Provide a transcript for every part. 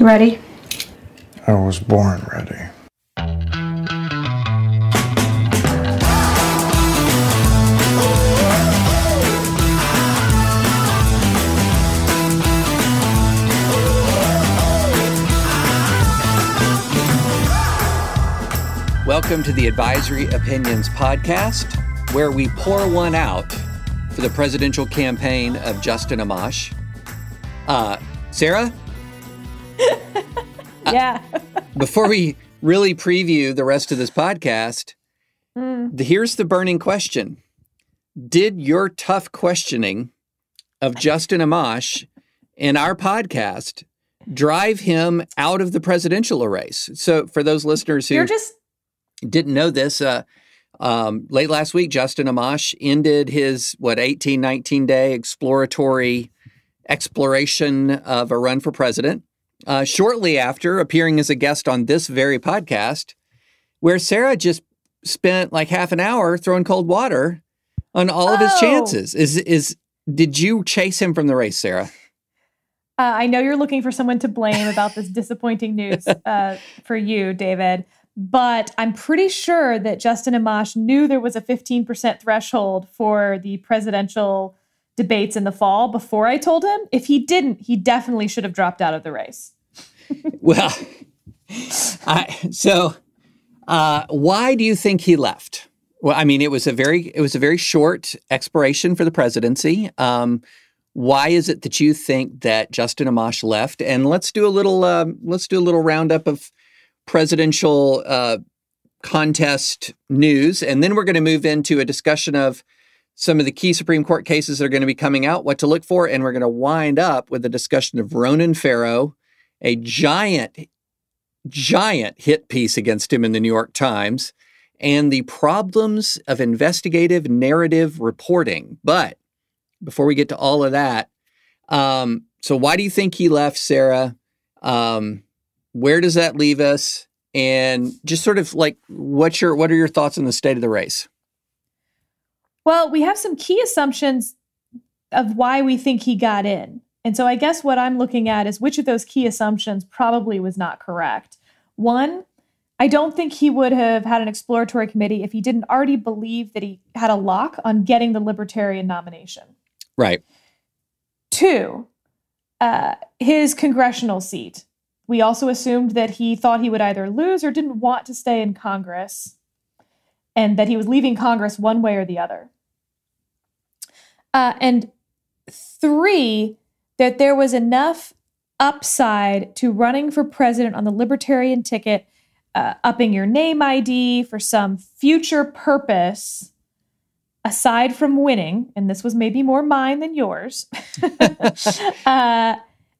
Ready? I was born ready. Welcome to the Advisory Opinions Podcast, where we pour one out for the presidential campaign of Justin Amash. Sarah? Yeah. Before we really preview the rest of this podcast, here's the burning question. Did your tough questioning of Justin Amash in our podcast drive him out of the presidential race? So for those listeners who didn't know this, late last week, Justin Amash ended his, 19-day exploration of a run for president. Shortly after appearing as a guest on this very podcast, where Sarah just spent half an hour throwing cold water on all of his chances. Did you chase him from the race, Sarah? I know you're looking for someone to blame about this disappointing news for you, David, but I'm pretty sure that Justin Amash knew there was a 15% threshold for the presidential debates in the fall before I told him. If he didn't, he definitely should have dropped out of the race. Well, why do you think he left? Well, I mean, it was a very short expiration for the presidency. Why is it that you think that Justin Amash left? And let's do a little roundup of presidential contest news, and then we're going to move into a discussion of some of the key Supreme Court cases that are going to be coming out, what to look for, and we're going to wind up with a discussion of Ronan Farrow, a giant hit piece against him in the New York Times, and the problems of investigative narrative reporting. But before we get to all of that, so why do you think he left, Sarah? Where does that leave us? And just sort of what are your thoughts on the state of the race? Well, we have some key assumptions of why we think he got in. And so I guess what I'm looking at is which of those key assumptions probably was not correct. One, I don't think he would have had an exploratory committee if he didn't already believe that he had a lock on getting the Libertarian nomination. Right. Two, his congressional seat. We also assumed that he thought he would either lose or didn't want to stay in Congress, and that he was leaving Congress one way or the other. And three, that there was enough upside to running for president on the Libertarian ticket, upping your name ID for some future purpose, aside from winning, and this was maybe more mine than yours,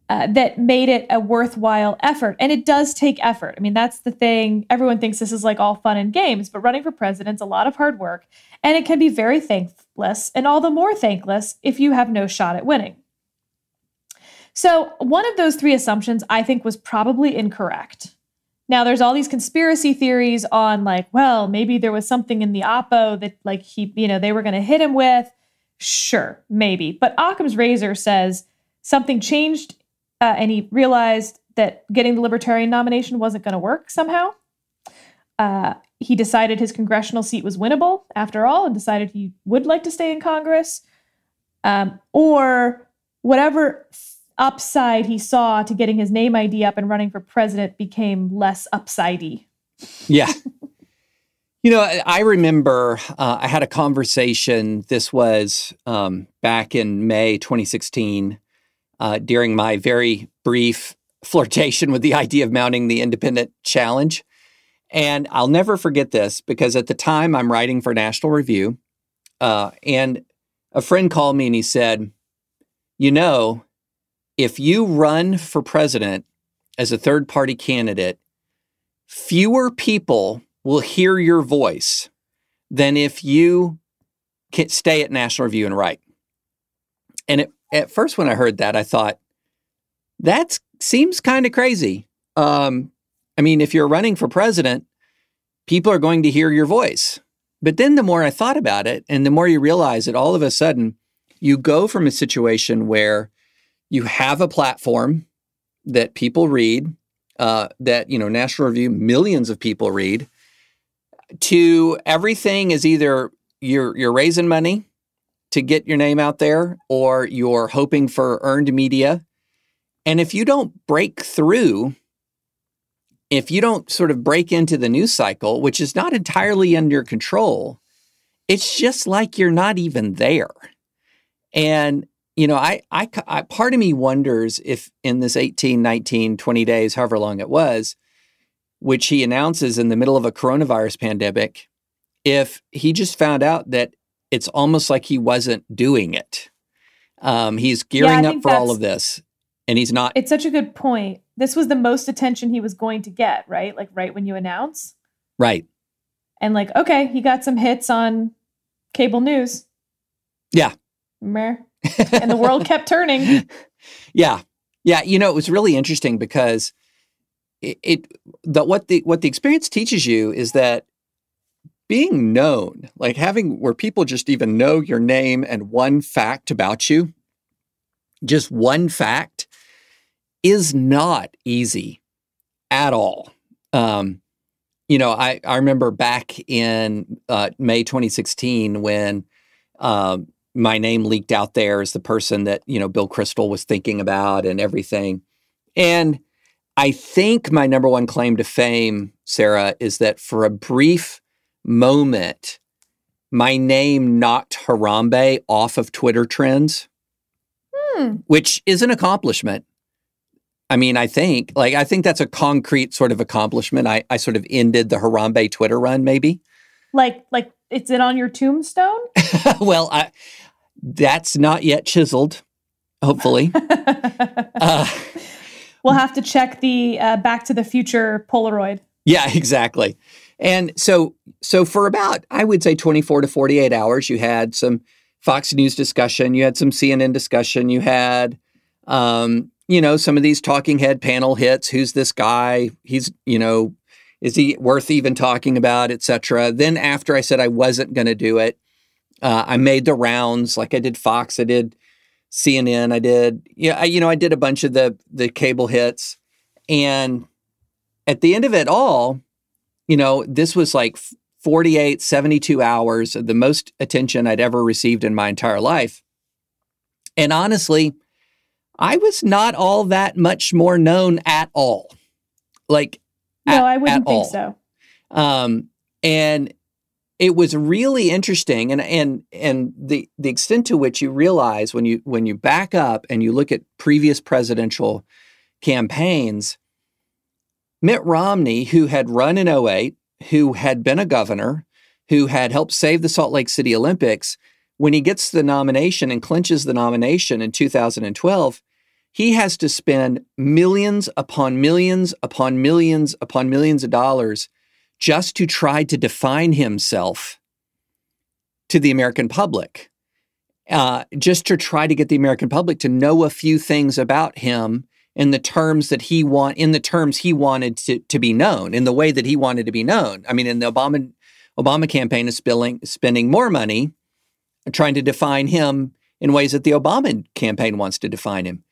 that made it a worthwhile effort. And it does take effort. I mean, that's the thing. Everyone thinks this is all fun and games, but running for president's a lot of hard work, and it can be very thankless, and all the more thankless if you have no shot at winning. So one of those three assumptions I think was probably incorrect. Now there's all these conspiracy theories on maybe there was something in the oppo that they were going to hit him with. Sure, maybe. But Occam's razor says something changed, and he realized that getting the Libertarian nomination wasn't going to work somehow. He decided his congressional seat was winnable, after all, and decided he would like to stay in Congress. Or whatever upside he saw to getting his name ID up and running for president became less upsidey. Yeah. I remember I had a conversation. This was back in May 2016. During my very brief flirtation with the idea of mounting the independent challenge. And I'll never forget this, because at the time I'm writing for National Review, and a friend called me and he said, if you run for president as a third-party candidate, fewer people will hear your voice than if you can stay at National Review and write. And at first when I heard that, I thought, that seems kind of crazy. I mean, if you're running for president, people are going to hear your voice. But then the more I thought about it, and the more you realize that all of a sudden, you go from a situation where you have a platform that people read, that, you know, National Review, millions of people read, to everything is either you're raising money to get your name out there, or you're hoping for earned media. And if you don't break through, if you don't sort of break into the news cycle, which is not entirely under control, it's just like you're not even there. And, you know, I part of me wonders if in this 18, 19, 20 days, however long it was, which he announces in the middle of a coronavirus pandemic, if he just found out that it's almost like he wasn't doing it. He's gearing up for all of this, and he's not. It's such a good point. This was the most attention he was going to get, right? Like right when you announce. Right. And like, okay, he got some hits on cable news. Yeah. And the world kept turning. Yeah. Yeah. You know, it was really interesting because what the experience teaches you is that being known, like having where people just even know your name and one fact about you, just one fact, is not easy at all. You know, I remember back in May 2016 when my name leaked out there as the person that, you know, Bill Kristol was thinking about and everything. And I think my number one claim to fame, Sarah, is that for a brief moment, my name knocked Harambe off of Twitter trends, which is an accomplishment. I mean, I think that's a concrete sort of accomplishment. I sort of ended the Harambe Twitter run, maybe. Like, is it on your tombstone? Well, that's not yet chiseled, hopefully. We'll have to check the Back to the Future Polaroid. Yeah, exactly. And so for about, I would say 24 to 48 hours, you had some Fox News discussion, you had some CNN discussion, you had, you know, some of these talking head panel hits. Who's this guy? He's, you know, is he worth even talking about, et cetera. Then after I said I wasn't going to do it, I made the rounds. Like I did Fox, I did CNN, I did a bunch of the cable hits. And at the end of it all, you know, this was like 48, 72 hours of the most attention I'd ever received in my entire life. And honestly, I was not all that much more known at all. Like, no, I wouldn't think so. And it was really interesting, and the extent to which you realize when you back up and you look at previous presidential campaigns. Mitt Romney, who had run in 2008, who had been a governor, who had helped save the Salt Lake City Olympics, when he gets the nomination and clinches the nomination in 2012, he has to spend millions upon millions upon millions upon millions of dollars just to try to define himself to the American public, just to try to get the American public to know a few things about him in the terms he wanted to be known, in the way that he wanted to be known. I mean, in the Obama campaign is spending more money trying to define him in ways that the Obama campaign wants to define him.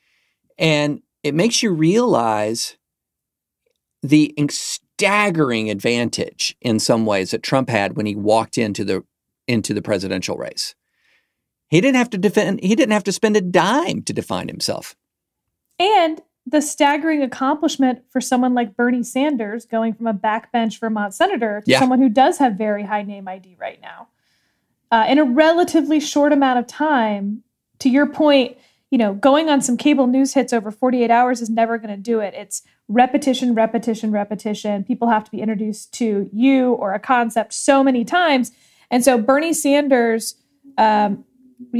And it makes you realize the staggering advantage in some ways that Trump had when he walked into the presidential race. He didn't have to spend a dime to define himself. And the staggering accomplishment for someone like Bernie Sanders going from a backbench Vermont senator to someone who does have very high name ID right now. In a relatively short amount of time, to your point, you know, going on some cable news hits over 48 hours is never going to do it. It's repetition, repetition, repetition. People have to be introduced to you or a concept so many times. And so Bernie Sanders, you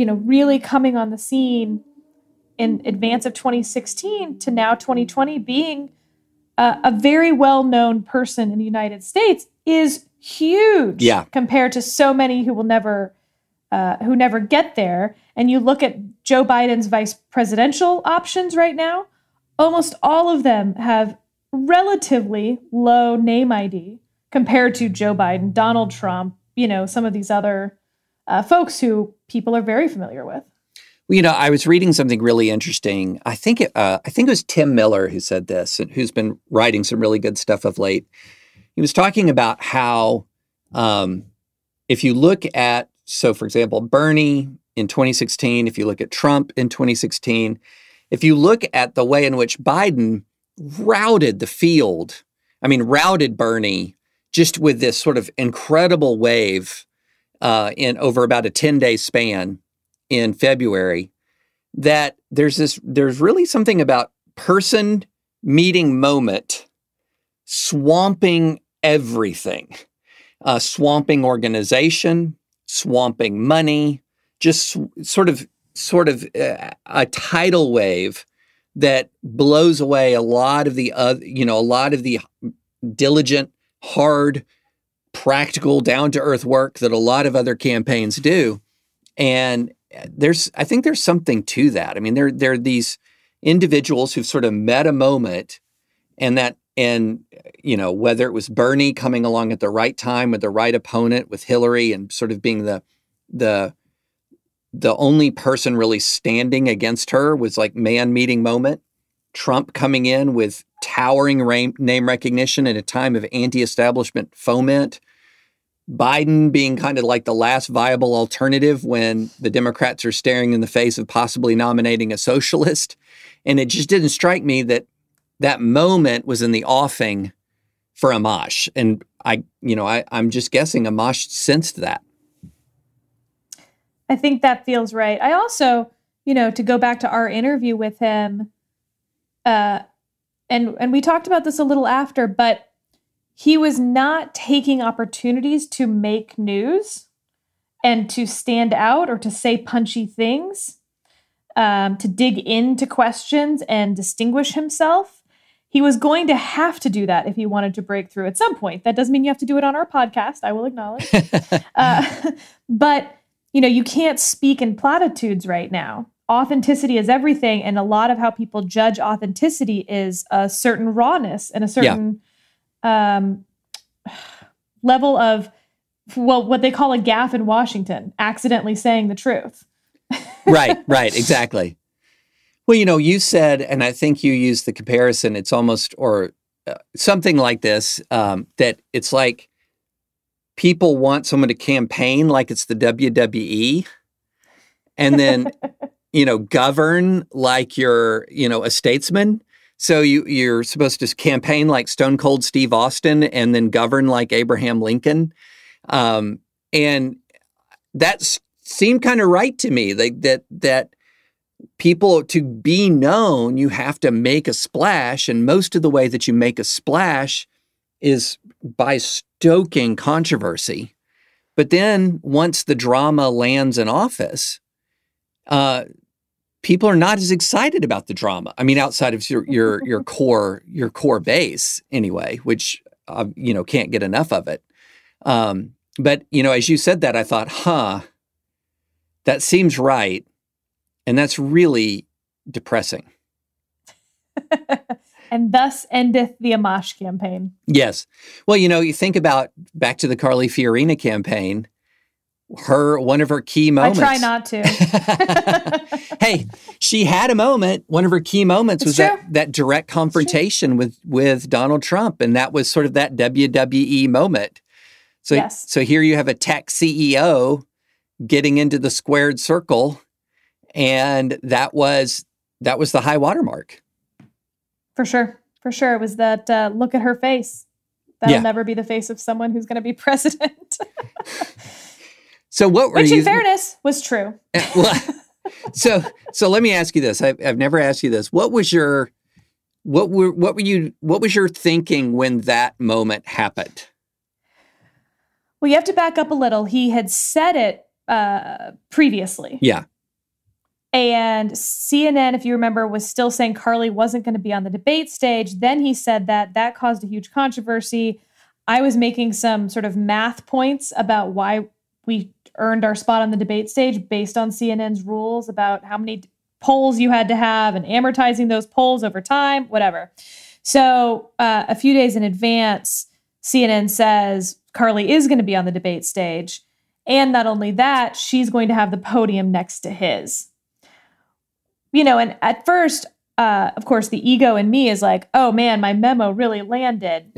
know, really coming on the scene in advance of 2016 to now 2020 being a very well-known person in the United States is huge compared to so many who never get there. And you look at Joe Biden's vice presidential options right now, almost all of them have relatively low name ID compared to Joe Biden, Donald Trump, you know, some of these other folks who people are very familiar with. Well, you know, I was reading something really interesting. I think it was Tim Miller who said this, and who's been writing some really good stuff of late. He was talking about how if you look at, so for example, Bernie in 2016, if you look at Trump in 2016, if you look at the way in which Biden routed the field, I mean, routed Bernie just with this sort of incredible wave in over about a 10-day span in February, that there's really something about person meeting moment swamping everything, swamping organization, swamping money, just sort of a tidal wave that blows away a lot of the a lot of the diligent, hard, practical, down-to-earth work that a lot of other campaigns do. And I think there's something to that. I mean, there are these individuals who've sort of met a moment, and you know, whether it was Bernie coming along at the right time with the right opponent, with Hillary, and sort of being the only person really standing against her, was like man meeting moment. Trump coming in with towering name recognition at a time of anti-establishment foment. Biden being kind of like the last viable alternative when the Democrats are staring in the face of possibly nominating a socialist. And it just didn't strike me that moment was in the offing for Amash. And I'm just guessing Amash sensed that. I think that feels right. I also, you know, to go back to our interview with him, and we talked about this a little after, but he was not taking opportunities to make news and to stand out or to say punchy things, to dig into questions and distinguish himself. He was going to have to do that if he wanted to break through at some point. That doesn't mean you have to do it on our podcast, I will acknowledge. But, you know, you can't speak in platitudes right now. Authenticity is everything, and a lot of how people judge authenticity is a certain rawness and a certain... level of, well, what they call a gaffe in Washington, accidentally saying the truth. Right, exactly. Well, you know, you said, and I think you used the comparison, it's almost, or something like this, that it's like people want someone to campaign like it's the WWE, and then, you know, govern like you're, you know, a statesman. So you're supposed to campaign like Stone Cold Steve Austin and then govern like Abraham Lincoln. And that seemed kind of right to me, like that people, to be known, you have to make a splash. And most of the way that you make a splash is by stoking controversy. But then once the drama lands in office, people are not as excited about the drama. I mean, outside of your core base anyway, which, you know, can't get enough of it. But, you know, as you said that, I thought, that seems right. And that's really depressing. And thus endeth the Amash campaign. Yes. Well, you know, you think about back to the Carly Fiorina campaign, one of her key moments. I try not to. Hey, she had a moment. One of her key moments was that direct confrontation with Donald Trump. And that was sort of that WWE moment. So, So here you have a tech CEO getting into the squared circle. And that was the high watermark. For sure. For sure. It was that look at her face. That'll never be the face of someone who's going to be president. So what were you? Which, in fairness, was true. So let me ask you this. I've never asked you this. What was your thinking when that moment happened? Well, you have to back up a little. He had said it previously. Yeah. And CNN, if you remember, was still saying Carly wasn't going to be on the debate stage. Then he said that. That caused a huge controversy. I was making some sort of math points about why we earned our spot on the debate stage based on CNN's rules about how many polls you had to have and amortizing those polls over time, whatever. So a few days in advance, CNN says Carly is going to be on the debate stage. And not only that, she's going to have the podium next to his. You know, and at first, of course, the ego in me is like, oh, man, my memo really landed.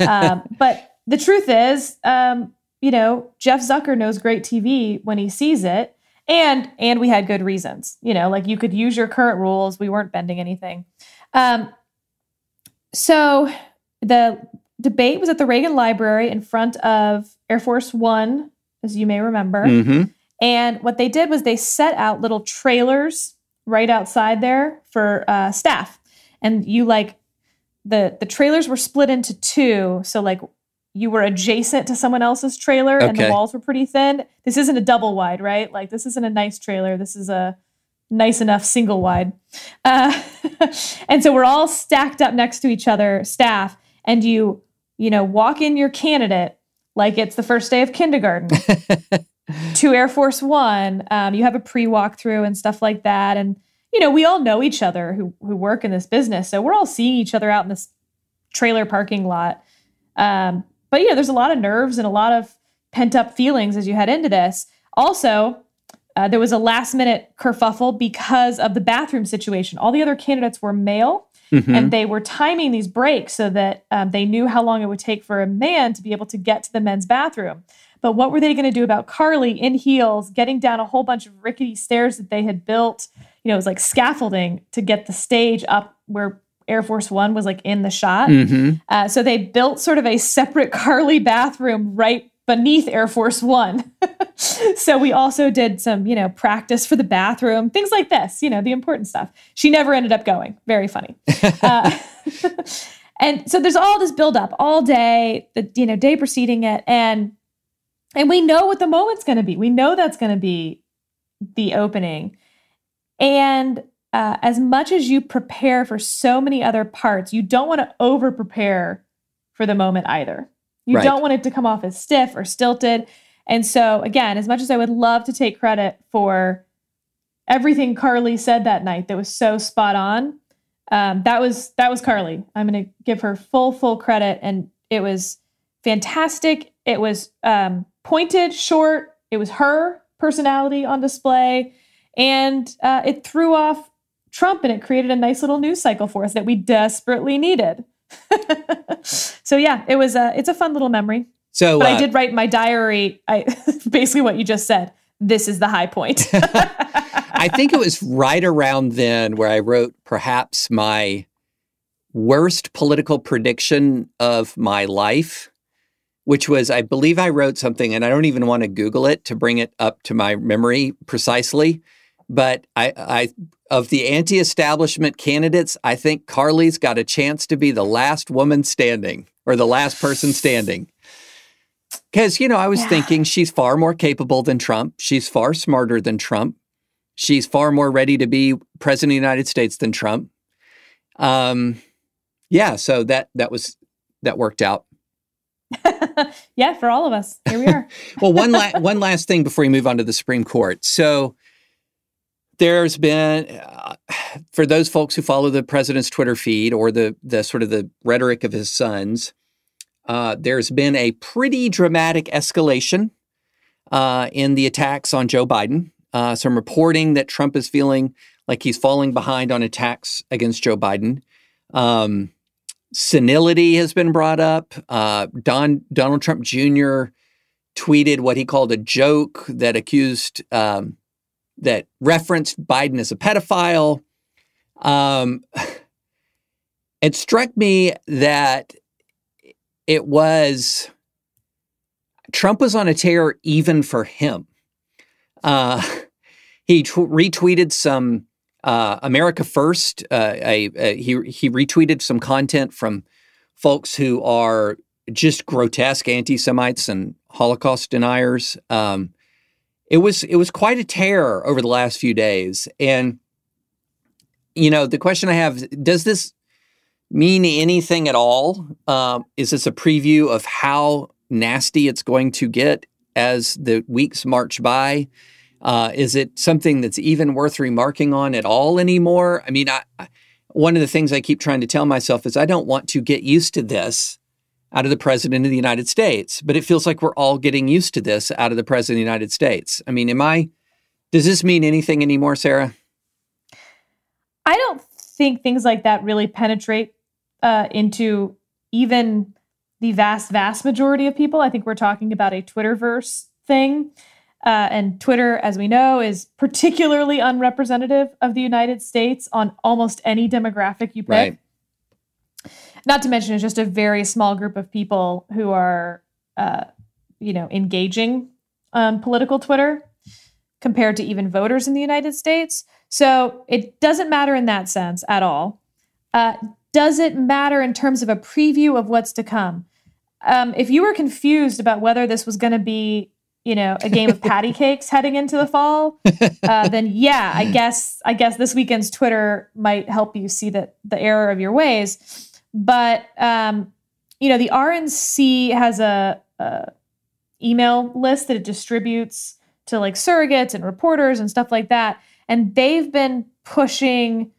But the truth is, you know, Jeff Zucker knows great TV when he sees it. And we had good reasons, you know, like you could use your current rules. We weren't bending anything. So the debate was at the Reagan Library in front of Air Force One, as you may remember. Mm-hmm. And what they did was they set out little trailers right outside there for staff. And you like, the trailers were split into two. So like you were adjacent to someone else's trailer and the walls were pretty thin. This isn't a double wide, right? Like this isn't a nice trailer. This is a nice enough single wide. And so we're all stacked up next to each other, staff, and you know, walk in your candidate like it's the first day of kindergarten to Air Force One. You have a pre-walkthrough and stuff like that. And, you know, we all know each other who work in this business. So we're all seeing each other out in this trailer parking lot. But, you know, there's a lot of nerves and a lot of pent-up feelings as you head into this. Also, there was a last-minute kerfuffle because of the bathroom situation. All the other candidates were male. Mm-hmm. And they were timing these breaks so that they knew how long it would take for a man to be able to get to the men's bathroom. But what were they going to do about Carly in heels, getting down a whole bunch of rickety stairs that they had built? You know, it was like scaffolding to get the stage up where Air Force One was like in the shot. Mm-hmm. So they built sort of a separate Carly bathroom right beneath Air Force One. So we also did some, you know, practice for the bathroom, things like this, you know, the important stuff. She never ended up going. Very funny. And so there's all this buildup all day, the, you know, day preceding it. And we know what the moment's going to be. We know that's going to be the opening. And as much as you prepare for so many other parts, you don't want to over-prepare for the moment either. You Right. don't want it to come off as stiff or stilted. And so, again, as much as I would love to take credit for everything Carly said that night that was so spot on, that was Carly. I'm going to give her full credit. And it was fantastic. It was pointed, short. It was her personality on display. And it threw off Trump, and it created a nice little news cycle for us that we desperately needed. So, yeah, it was it's a fun little memory. So, but I did write in my diary, basically what you just said, this is the high point. I think it was right around then where I wrote perhaps my worst political prediction of my life, which was, I believe I wrote something, and I don't even want to Google it to bring it up to my memory precisely, but of the anti-establishment candidates, I think Carly's got a chance to be the last woman standing or the last person standing. Because, you know, I was thinking she's far more capable than Trump. She's far smarter than Trump. She's far more ready to be president of the United States than Trump. So that worked out. Yeah, for all of us. Here we are. Well, one last thing before we move on to the Supreme Court. So there's been, for those folks who follow the president's Twitter feed or the sort of the rhetoric of his sons, there's been a pretty dramatic escalation in the attacks on Joe Biden. Some reporting that Trump is feeling like he's falling behind on attacks against Joe Biden. Senility has been brought up. Donald Trump Jr. tweeted what he called a joke that accused, that referenced Biden as a pedophile. It struck me that Trump was on a tear even for him. He retweeted some America First. He retweeted some content from folks who are just grotesque anti-Semites and Holocaust deniers. It was quite a tear over the last few days. And, you know, the question I have, does this mean anything at all? Is this a preview of how nasty it's going to get as the weeks march by? Is it something that's even worth remarking on at all anymore? I mean, one of the things I keep trying to tell myself is I don't want to get used to this out of the president of the United States, but it feels like we're all getting used to this out of the president of the United States. I mean, does this mean anything anymore, Sarah? I don't think things like that really penetrate into even the vast, vast majority of people. I think we're talking about a Twitterverse thing. And Twitter, as we know, is particularly unrepresentative of the United States on almost any demographic you pick. Right. Not to mention, it's just a very small group of people who are, engaging on political Twitter compared to even voters in the United States. So it doesn't matter in that sense at all. Does it matter in terms of a preview of what's to come? If you were confused about whether this was going to be, a game of patty cakes heading into the fall, then yeah, I guess this weekend's Twitter might help you see the error of your ways. But, the RNC has a email list that it distributes to like surrogates and reporters and stuff like that. And they've been pushing,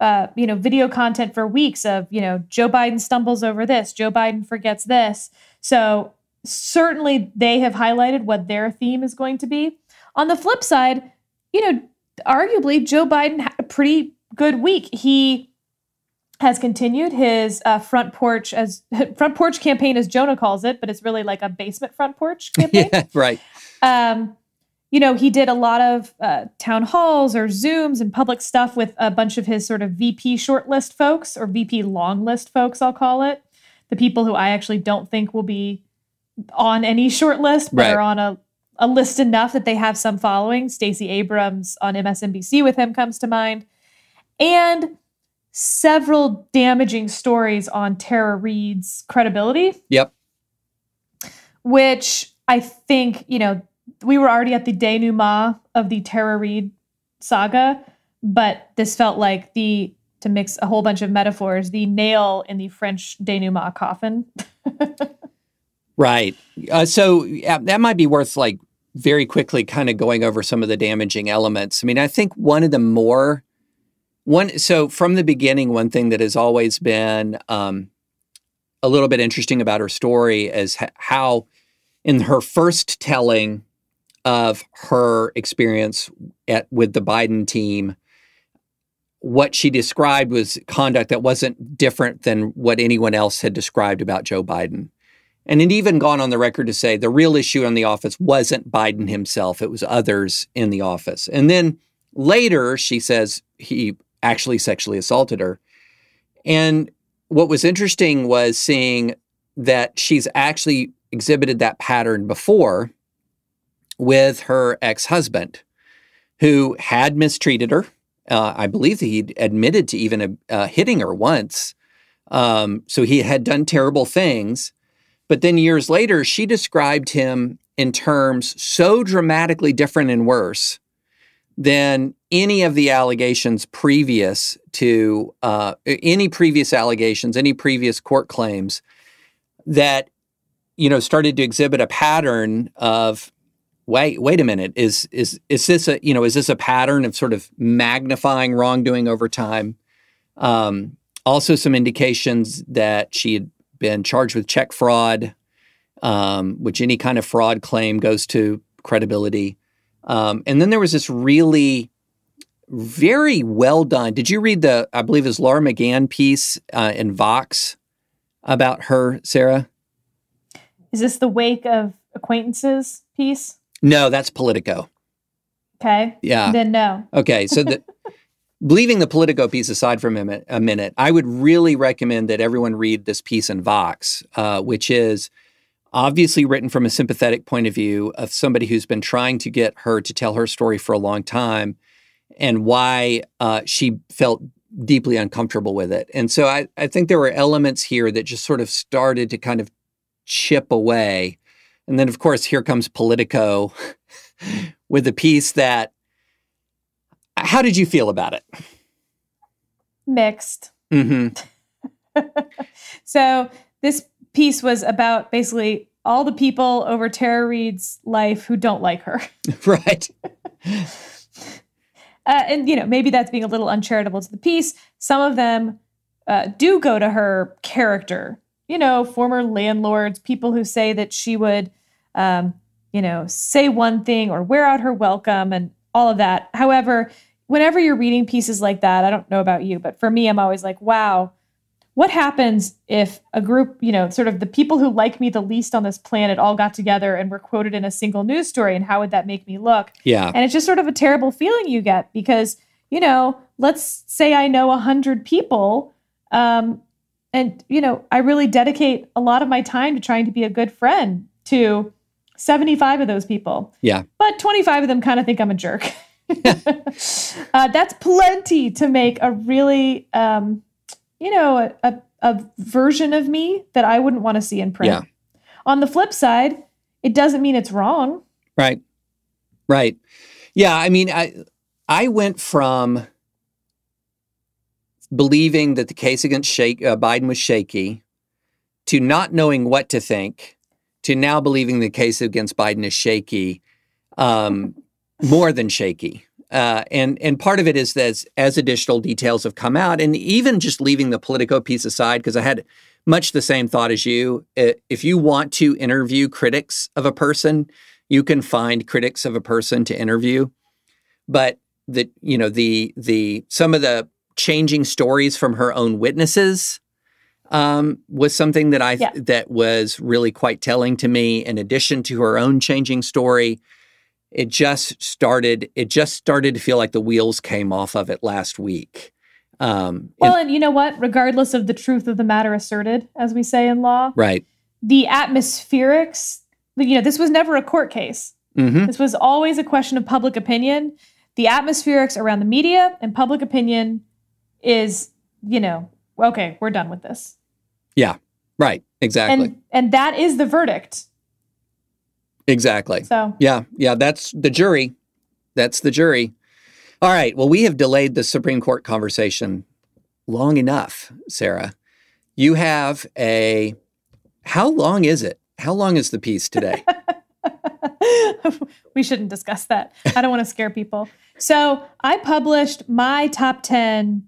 video content for weeks of, Joe Biden stumbles over this, Joe Biden forgets this. So certainly they have highlighted what their theme is going to be. On the flip side, arguably Joe Biden had a pretty good week. He has continued his front porch campaign, as Jonah calls it, but it's really like a basement front porch campaign. Yeah, right. He did a lot of town halls or Zooms and public stuff with a bunch of his sort of VP shortlist folks, or VP long list folks, I'll call it. The people who I actually don't think will be on any short list, but right, are on a list enough that they have some following. Stacey Abrams on MSNBC with him comes to mind. And several damaging stories on Tara Reade's credibility. Yep. Which I think, we were already at the denouement of the Tara Reade saga, but this felt like to mix a whole bunch of metaphors, the nail in the French denouement coffin. Right. So that might be worth like very quickly kind of going over some of the damaging elements. I mean, I think from the beginning, one thing that has always been a little bit interesting about her story is how in her first telling of her experience with the Biden team, what she described was conduct that wasn't different than what anyone else had described about Joe Biden. And had even gone on the record to say the real issue in the office wasn't Biden himself, it was others in the office. And then later, she says he actually sexually assaulted her. And what was interesting was seeing that she's actually exhibited that pattern before with her ex-husband, who had mistreated her. I believe that he'd admitted to even hitting her once. So he had done terrible things. But then years later, she described him in terms so dramatically different and worse than any of the allegations previous to any previous court claims that, started to exhibit a pattern of, wait a minute, is this a pattern of sort of magnifying wrongdoing over time? Also some indications that she had been charged with check fraud, which any kind of fraud claim goes to credibility. And then there was this really very well done. Did you read I believe it was Laura McGann piece in Vox about her, Sarah? Is this the Wake of Acquaintances piece? No, that's Politico. Okay. Yeah. Then no. Okay. So leaving the Politico piece aside for a minute, I would really recommend that everyone read this piece in Vox, which is obviously written from a sympathetic point of view of somebody who's been trying to get her to tell her story for a long time and why she felt deeply uncomfortable with it. And so I think there were elements here that just sort of started to kind of chip away. And then, of course, here comes Politico with a piece that, how did you feel about it? Mixed. Mm-hmm. So this piece was about basically all the people over Tara Reid's life who don't like her. Right. And, you know, maybe that's being a little uncharitable to the piece. Some of them do go to her character, you know, former landlords, people who say that she would, you know, say one thing or wear out her welcome and all of that. However, whenever you're reading pieces like that, I don't know about you, but for me, I'm always like, wow, what happens if a group, you know, sort of the people who like me the least on this planet all got together and were quoted in a single news story, and how would that make me look? Yeah. And it's just sort of a terrible feeling you get because, you know, let's say I know 100 people, and, you know, I really dedicate a lot of my time to trying to be a good friend to 75 of those people. Yeah. But 25 of them kind of think I'm a jerk. That's plenty to make a really... you know, a version of me that I wouldn't want to see in print. Yeah. On the flip side, it doesn't mean it's wrong. Right. Right. Yeah. I mean, I went from believing that the case against Biden was shaky to not knowing what to think to now believing the case against Biden is shaky, more than shaky. And part of it is that as additional details have come out, and even just leaving the Politico piece aside, because I had much the same thought as you, if you want to interview critics of a person, you can find critics of a person to interview. But the, you know, the some of the changing stories from her own witnesses was something that that was really quite telling to me. In addition to her own changing story, It just started to feel like the wheels came off of it last week. Well, and you know what? Regardless of the truth of the matter asserted, as we say in law, right? The atmospherics, you know, this was never a court case. Mm-hmm. This was always a question of public opinion. The atmospherics around the media and public opinion is, you know, okay, we're done with this. Yeah, right, exactly. And that is the verdict. Exactly. So yeah, that's the jury. That's the jury. All right. Well, we have delayed the Supreme Court conversation long enough, Sarah. You have how long is it? How long is the piece today? We shouldn't discuss that. I don't want to scare people. So I published my top 10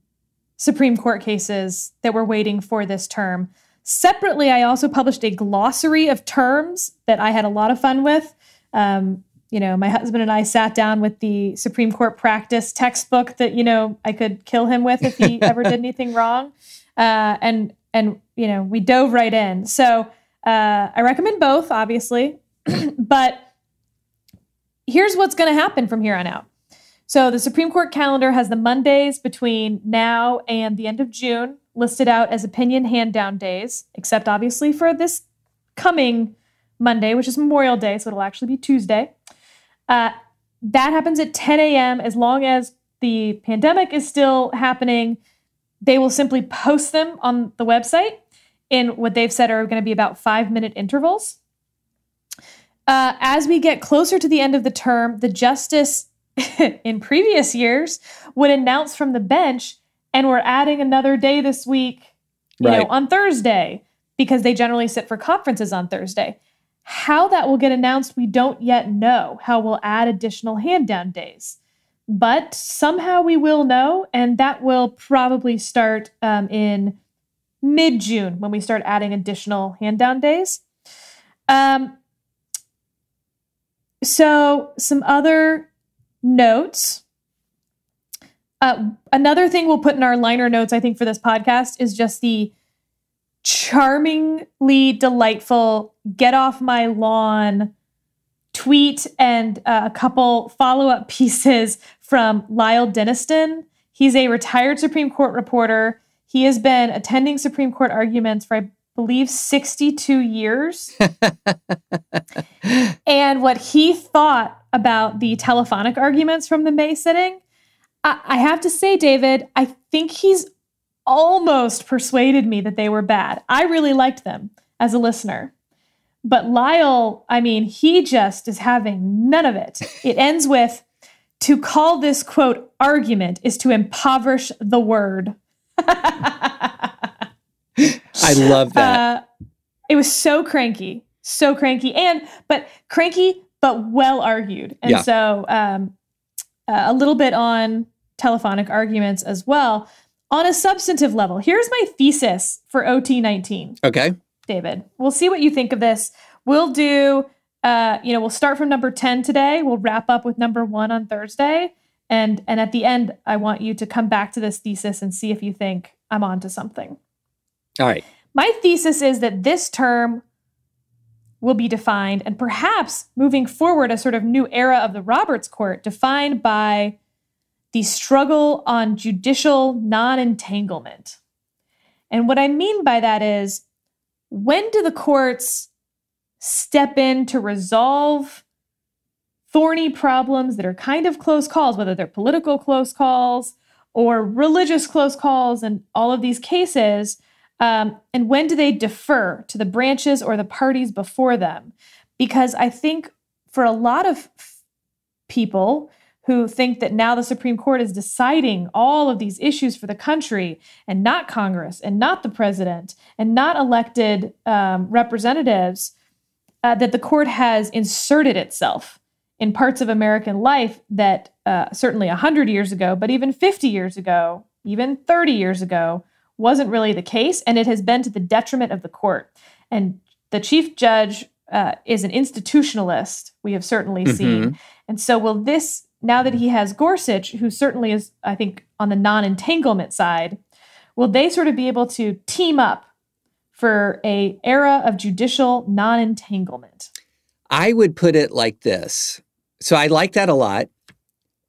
Supreme Court cases that were waiting for this term. Separately, I also published a glossary of terms that I had a lot of fun with. You know, my husband and I sat down with the Supreme Court practice textbook that, you know, I could kill him with if he ever did anything wrong. And you know, we dove right in. So I recommend both, obviously. But here's what's going to happen from here on out. So the Supreme Court calendar has the Mondays between now and the end of June listed out as opinion hand-down days, except obviously for this coming Monday, which is Memorial Day, so it'll actually be Tuesday. That happens at 10 a.m. As long as the pandemic is still happening, they will simply post them on the website in what they've said are going to be about 5-minute intervals. As we get closer to the end of the term, the justice in previous years would announce from the bench, and we're adding another day this week, you know, on Thursday, because they generally sit for conferences on Thursday. How that will get announced, we don't yet know. How we'll add additional hand-down days. But somehow we will know, and that will probably start in mid-June when we start adding additional hand-down days. So some other notes. Another thing we'll put in our liner notes, I think, for this podcast is just the charmingly delightful get off my lawn tweet and a couple follow-up pieces from Lyle Denniston. He's a retired Supreme Court reporter. He has been attending Supreme Court arguments for, I believe, 62 years. And what he thought about the telephonic arguments from the May sitting, I have to say, David, I think he's almost persuaded me that they were bad. I really liked them as a listener. But Lyle, I mean, he just is having none of it. It ends with, to call this, quote, argument is to impoverish the word. I love that. It was so cranky, but well argued. And so a little bit on telephonic arguments as well. On a substantive level, here's my thesis for OT19. Okay. David, we'll see what you think of this. We'll do, we'll start from number 10 today. We'll wrap up with number 1 on Thursday. And at the end, I want you to come back to this thesis and see if you think I'm onto something. All right. My thesis is that this term will be defined, and perhaps moving forward, a sort of new era of the Roberts Court defined by the struggle on judicial non-entanglement. And what I mean by that is, when do the courts step in to resolve thorny problems that are kind of close calls, whether they're political close calls or religious close calls and all of these cases? And when do they defer to the branches or the parties before them? Because I think for a lot of people who think that now the Supreme Court is deciding all of these issues for the country, and not Congress, and not the president, and not elected representatives, that the court has inserted itself in parts of American life that certainly 100 years ago, but even 50 years ago, even 30 years ago, wasn't really the case, and it has been to the detriment of the court. And the chief judge is an institutionalist, we have certainly seen. And so will this... Now that he has Gorsuch, who certainly is, I think, on the non-entanglement side, will they sort of be able to team up for an era of judicial non-entanglement? I would put it like this. So I like that a lot.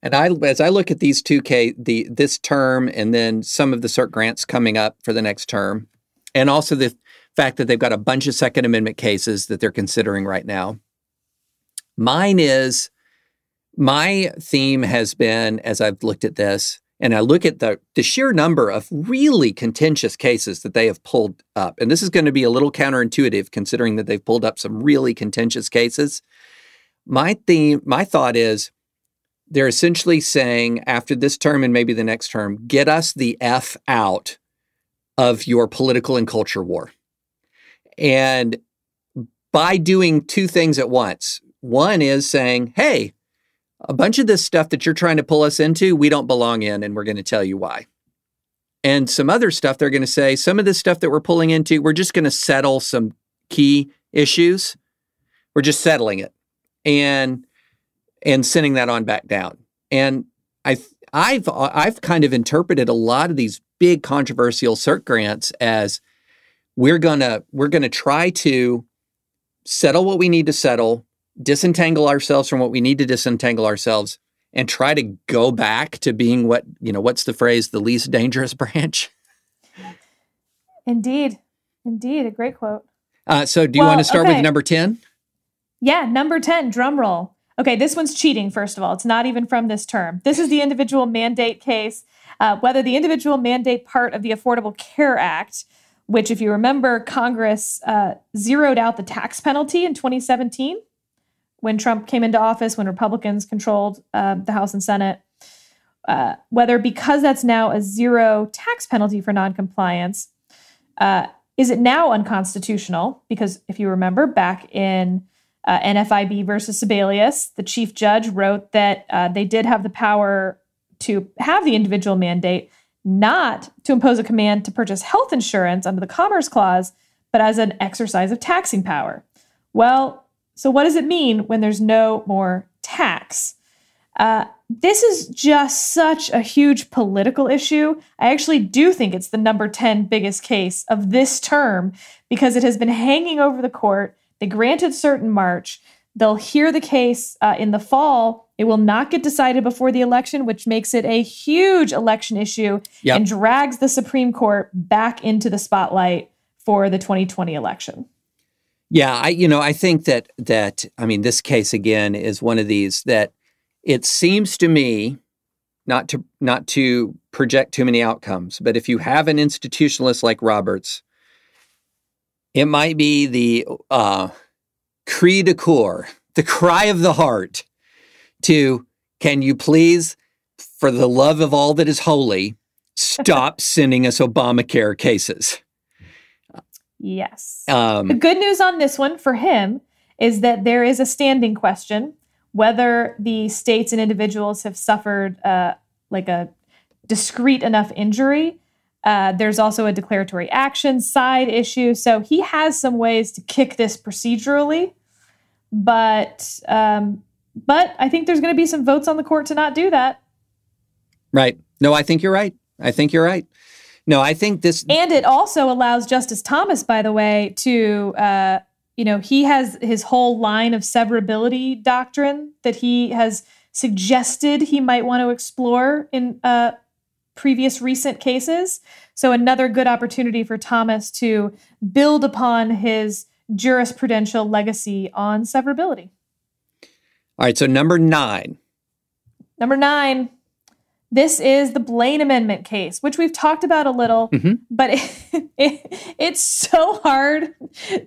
And as I look at these two, this term and then some of the cert grants coming up for the next term, and also the fact that they've got a bunch of Second Amendment cases that they're considering right now, my theme has been, as I've looked at this, and I look at the sheer number of really contentious cases that they have pulled up, and this is going to be a little counterintuitive considering that they've pulled up some really contentious cases. My thought is, they're essentially saying, after this term and maybe the next term, get us the F out of your political and culture war. And by doing two things at once, one is saying, hey, a bunch of this stuff that you're trying to pull us into, we don't belong in, and we're going to tell you why. And some other stuff, they're going to say, some of this stuff that we're pulling into, we're just going to settle some key issues. We're just settling it and sending that on back down. And I've kind of interpreted a lot of these big controversial cert grants as we're going to try to settle what we need to settle, disentangle ourselves from what we need to disentangle ourselves, and try to go back to being what's the phrase, the least dangerous branch. Indeed. A great quote. So do you want to start with number 10? Yeah. Number 10, drum roll. Okay. This one's cheating. First of all, it's not even from this term. This is the individual mandate case, whether the individual mandate part of the Affordable Care Act, which, if you remember, Congress zeroed out the tax penalty in 2017. When Trump came into office, when Republicans controlled the House and Senate, whether, because that's now a zero tax penalty for noncompliance, is it now unconstitutional? Because if you remember, back in NFIB versus Sebelius, the chief judge wrote that they did have the power to have the individual mandate, not to impose a command to purchase health insurance under the Commerce Clause, but as an exercise of taxing power. Well, so what does it mean when there's no more tax? This is just such a huge political issue. I actually do think it's the number 10 biggest case of this term, because it has been hanging over the court. They granted cert in March. They'll hear the case in the fall. It will not get decided before the election, which makes it a huge election issue and drags the Supreme Court back into the spotlight for the 2020 election. Yeah, I think that this case again is one of these that it seems to me, not to project too many outcomes, but if you have an institutionalist like Roberts, it might be the cri de coeur, the cry of the heart, to, can you please, for the love of all that is holy, stop sending us Obamacare cases. Yes. The good news on this one for him is that there is a standing question whether the states and individuals have suffered like a discrete enough injury. There's also a declaratory action side issue. So he has some ways to kick this procedurally, but I think there's going to be some votes on the court to not do that. Right. No, I think you're right. I think you're right. No, I think this... And it also allows Justice Thomas, by the way, to, he has his whole line of severability doctrine that he has suggested he might want to explore in previous recent cases. So another good opportunity for Thomas to build upon his jurisprudential legacy on severability. All right, so number nine. This is the Blaine Amendment case, which we've talked about a little, but it's so hard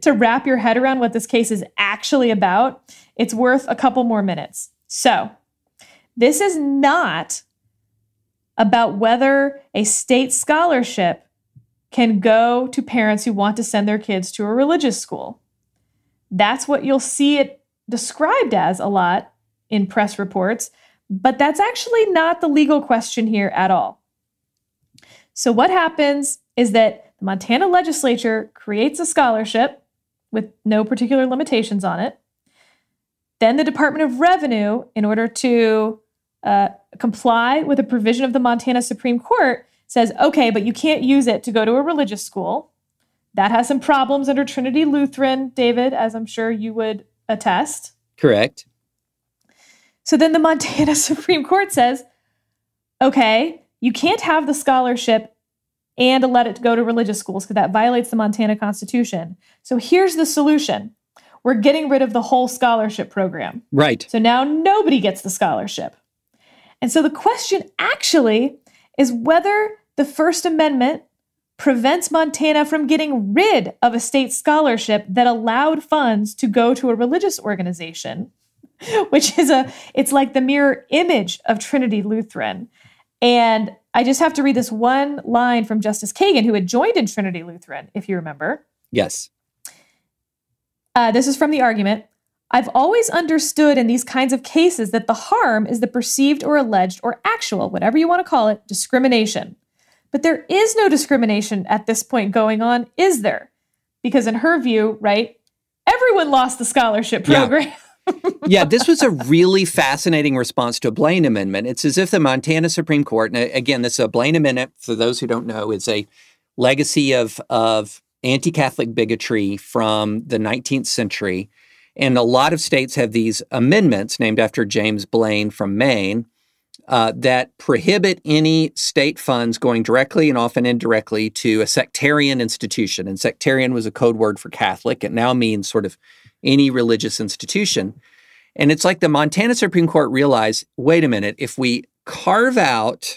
to wrap your head around what this case is actually about. It's worth a couple more minutes. So this is not about whether a state scholarship can go to parents who want to send their kids to a religious school. That's what you'll see it described as a lot in press reports. But that's actually not the legal question here at all. So what happens is that the Montana legislature creates a scholarship with no particular limitations on it. Then the Department of Revenue, in order to comply with a provision of the Montana Supreme Court, says, okay, but you can't use it to go to a religious school. That has some problems under Trinity Lutheran, David, as I'm sure you would attest. Correct. So then the Montana Supreme Court says, okay, you can't have the scholarship and let it go to religious schools because that violates the Montana Constitution. So here's the solution. We're getting rid of the whole scholarship program. Right. So now nobody gets the scholarship. And so the question actually is whether the First Amendment prevents Montana from getting rid of a state scholarship that allowed funds to go to a religious organization, which is it's like the mirror image of Trinity Lutheran. And I just have to read this one line from Justice Kagan, who had joined in Trinity Lutheran, if you remember. Yes. This is from the argument. I've always understood in these kinds of cases that the harm is the perceived or alleged or actual, whatever you want to call it, discrimination. But there is no discrimination at this point going on, is there? Because in her view, right, everyone lost the scholarship program. Yeah. Yeah, this was a really fascinating response to a Blaine Amendment. It's as if the Montana Supreme Court, and again, this is a Blaine Amendment, for those who don't know, is a legacy of anti-Catholic bigotry from the 19th century. And a lot of states have these amendments named after James Blaine from Maine that prohibit any state funds going directly and often indirectly to a sectarian institution. And sectarian was a code word for Catholic. It now means sort of any religious institution. And it's like the Montana Supreme Court realized, wait a minute, if we say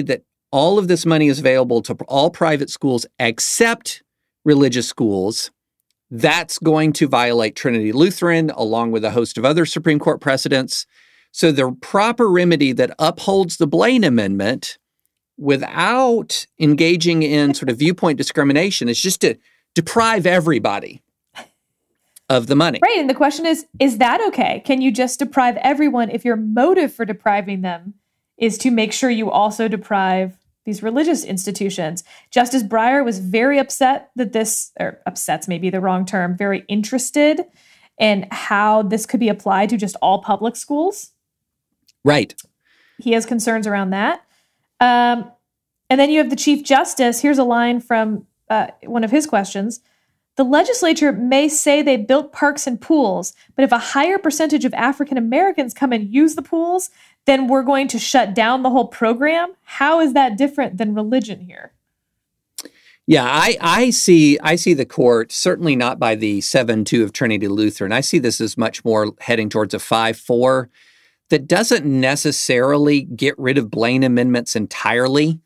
that all of this money is available to all private schools except religious schools, that's going to violate Trinity Lutheran along with a host of other Supreme Court precedents. So the proper remedy that upholds the Blaine Amendment without engaging in sort of viewpoint discrimination is just to deprive everybody of the money. Right. And the question is that okay? Can you just deprive everyone if your motive for depriving them is to make sure you also deprive these religious institutions? Justice Breyer was very upset that this, or upset's maybe the wrong term, very interested in how this could be applied to just all public schools. Right. He has concerns around that. And then you have the Chief Justice. Here's a line from one of his questions. The legislature may say they built parks and pools, but if a higher percentage of African Americans come and use the pools, then we're going to shut down the whole program. How is that different than religion here? Yeah, I see the court, certainly not by the 7-2 of Trinity Lutheran. I see this as much more heading towards a 5-4 that doesn't necessarily get rid of Blaine amendments entirely.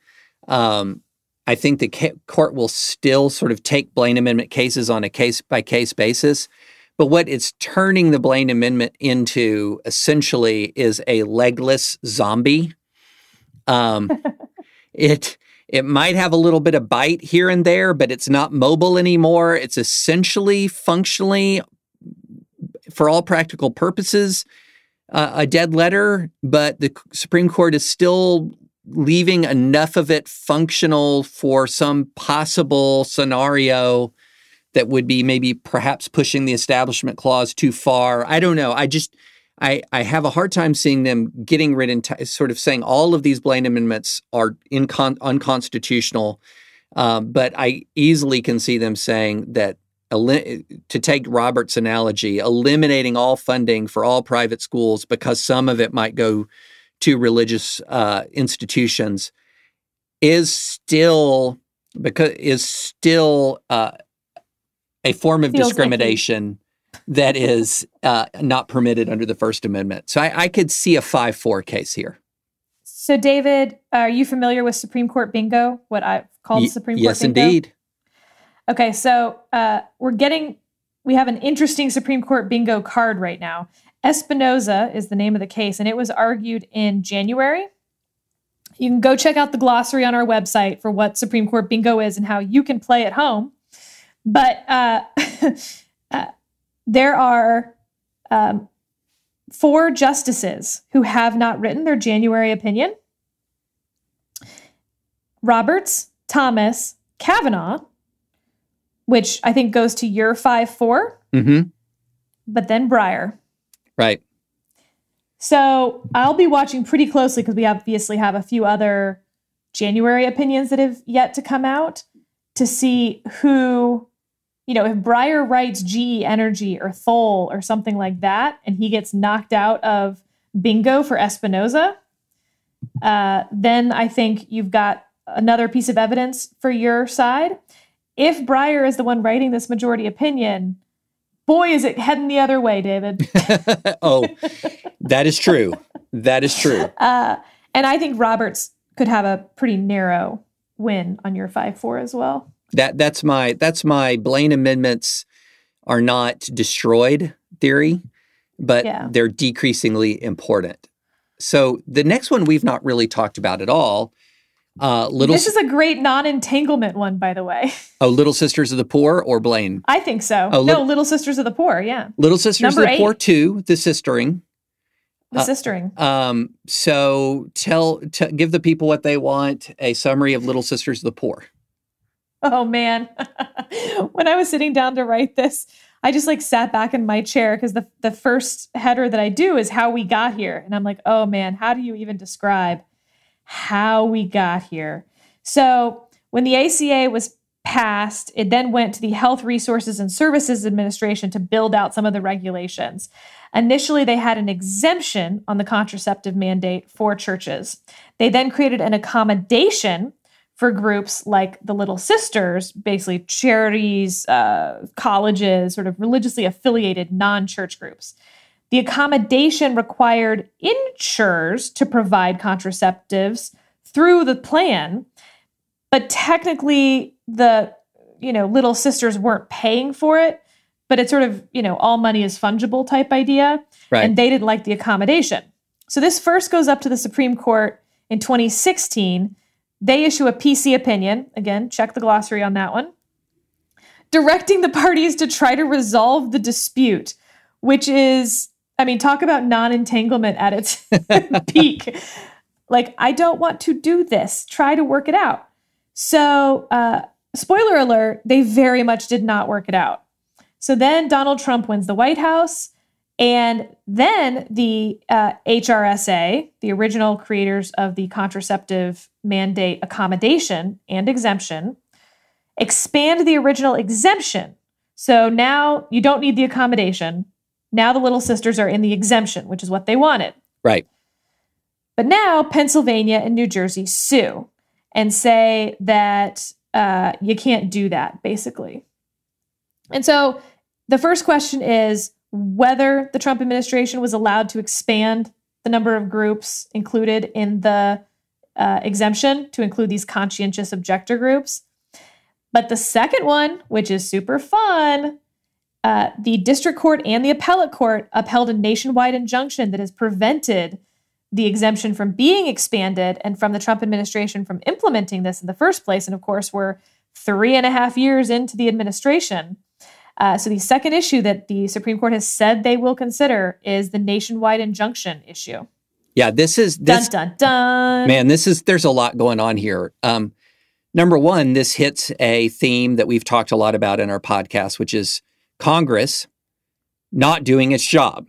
I think the court will still sort of take Blaine Amendment cases on a case-by-case basis. But what it's turning the Blaine Amendment into essentially is a legless zombie. It might have a little bit of bite here and there, but it's not mobile anymore. It's essentially, functionally, for all practical purposes, a dead letter, but the Supreme Court is still leaving enough of it functional for some possible scenario that would be maybe perhaps pushing the Establishment Clause too far. I don't know. I have a hard time seeing them getting rid and sort of saying all of these Blaine amendments are unconstitutional, but I easily can see them saying that, to take Robert's analogy, eliminating all funding for all private schools because some of it might go to religious institutions is still a form of discrimination that is not permitted under the First Amendment. So I could see a 5-4 case here. So David, are you familiar with Supreme Court bingo? What I've called Supreme Court bingo? Yes, indeed. Okay, so we have an interesting Supreme Court bingo card right now. Espinoza is the name of the case, and it was argued in January. You can go check out the glossary on our website for what Supreme Court bingo is and how you can play at home. But there are 4 justices who have not written their January opinion. Roberts, Thomas, Kavanaugh, which I think goes to your 5-4, mm-hmm. But then Breyer. Right. So I'll be watching pretty closely because we obviously have a few other January opinions that have yet to come out to see who, if Breyer writes GE Energy or Thole or something like that, and he gets knocked out of bingo for Espinoza, then I think you've got another piece of evidence for your side. If Breyer is the one writing this majority opinion, boy, is it heading the other way, David. Oh, that is true. That is true. And I think Roberts could have a pretty narrow win on your 5-4 as well. That's my Blaine amendments are not destroyed theory, but they're decreasingly important. So the next one we've not really talked about at all. This is a great non-entanglement one, by the way. Oh, Little Sisters of the Poor or Blaine? I think so. Oh, Little Sisters of the Poor, yeah. Little Sisters of the Poor 2, the sistering. The sistering. So give the people what they want, a summary of Little Sisters of the Poor. Oh, man. When I was sitting down to write this, I just sat back in my chair because the first header that I do is how we got here. And I'm like, oh, man, how do you even describe how we got here? So when the ACA was passed, it then went to the Health Resources and Services Administration to build out some of the regulations. Initially, they had an exemption on the contraceptive mandate for churches. They then created an accommodation for groups like the Little Sisters, basically charities, colleges, sort of religiously affiliated non-church groups. The accommodation required insurers to provide contraceptives through the plan, but technically the, Little Sisters weren't paying for it, but it's sort of, all money is fungible type idea, right. And they didn't like the accommodation. So this first goes up to the Supreme Court in 2016. They issue a PC opinion. Again, check the glossary on that one. Directing the parties to try to resolve the dispute, which is... talk about non-entanglement at its peak. I don't want to do this. Try to work it out. So, spoiler alert, they very much did not work it out. So then Donald Trump wins the White House. And then the HRSA, the original creators of the contraceptive mandate accommodation and exemption, expand the original exemption. So now you don't need the accommodation. Now the Little Sisters are in the exemption, which is what they wanted. Right. But now Pennsylvania and New Jersey sue and say that you can't do that, basically. And so the first question is whether the Trump administration was allowed to expand the number of groups included in the exemption to include these conscientious objector groups. But the second one, which is super fun, The district court and the appellate court upheld a nationwide injunction that has prevented the exemption from being expanded and from the Trump administration from implementing this in the first place. And of course, we're 3.5 years into the administration. So the second issue that the Supreme Court has said they will consider is the nationwide injunction issue. Yeah, this. Dun, dun, dun. Man, there's a lot going on here. Number one, this hits a theme that we've talked a lot about in our podcast, which is Congress not doing its job.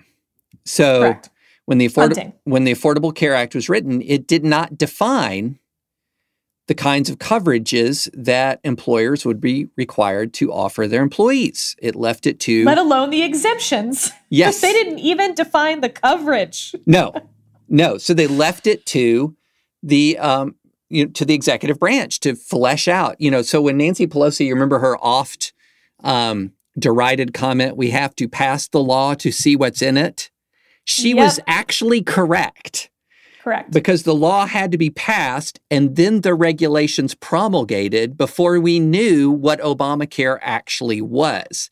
So correct. When the Affordable Care Act was written, it did not define the kinds of coverages that employers would be required to offer their employees. It left it to... Let alone the exemptions. Yes. They didn't even define the coverage. No. So they left it to the to the executive branch to flesh out. So when Nancy Pelosi, you remember her oft derided comment, we have to pass the law to see what's in it. She was actually correct. Correct. Because the law had to be passed and then the regulations promulgated before we knew what Obamacare actually was.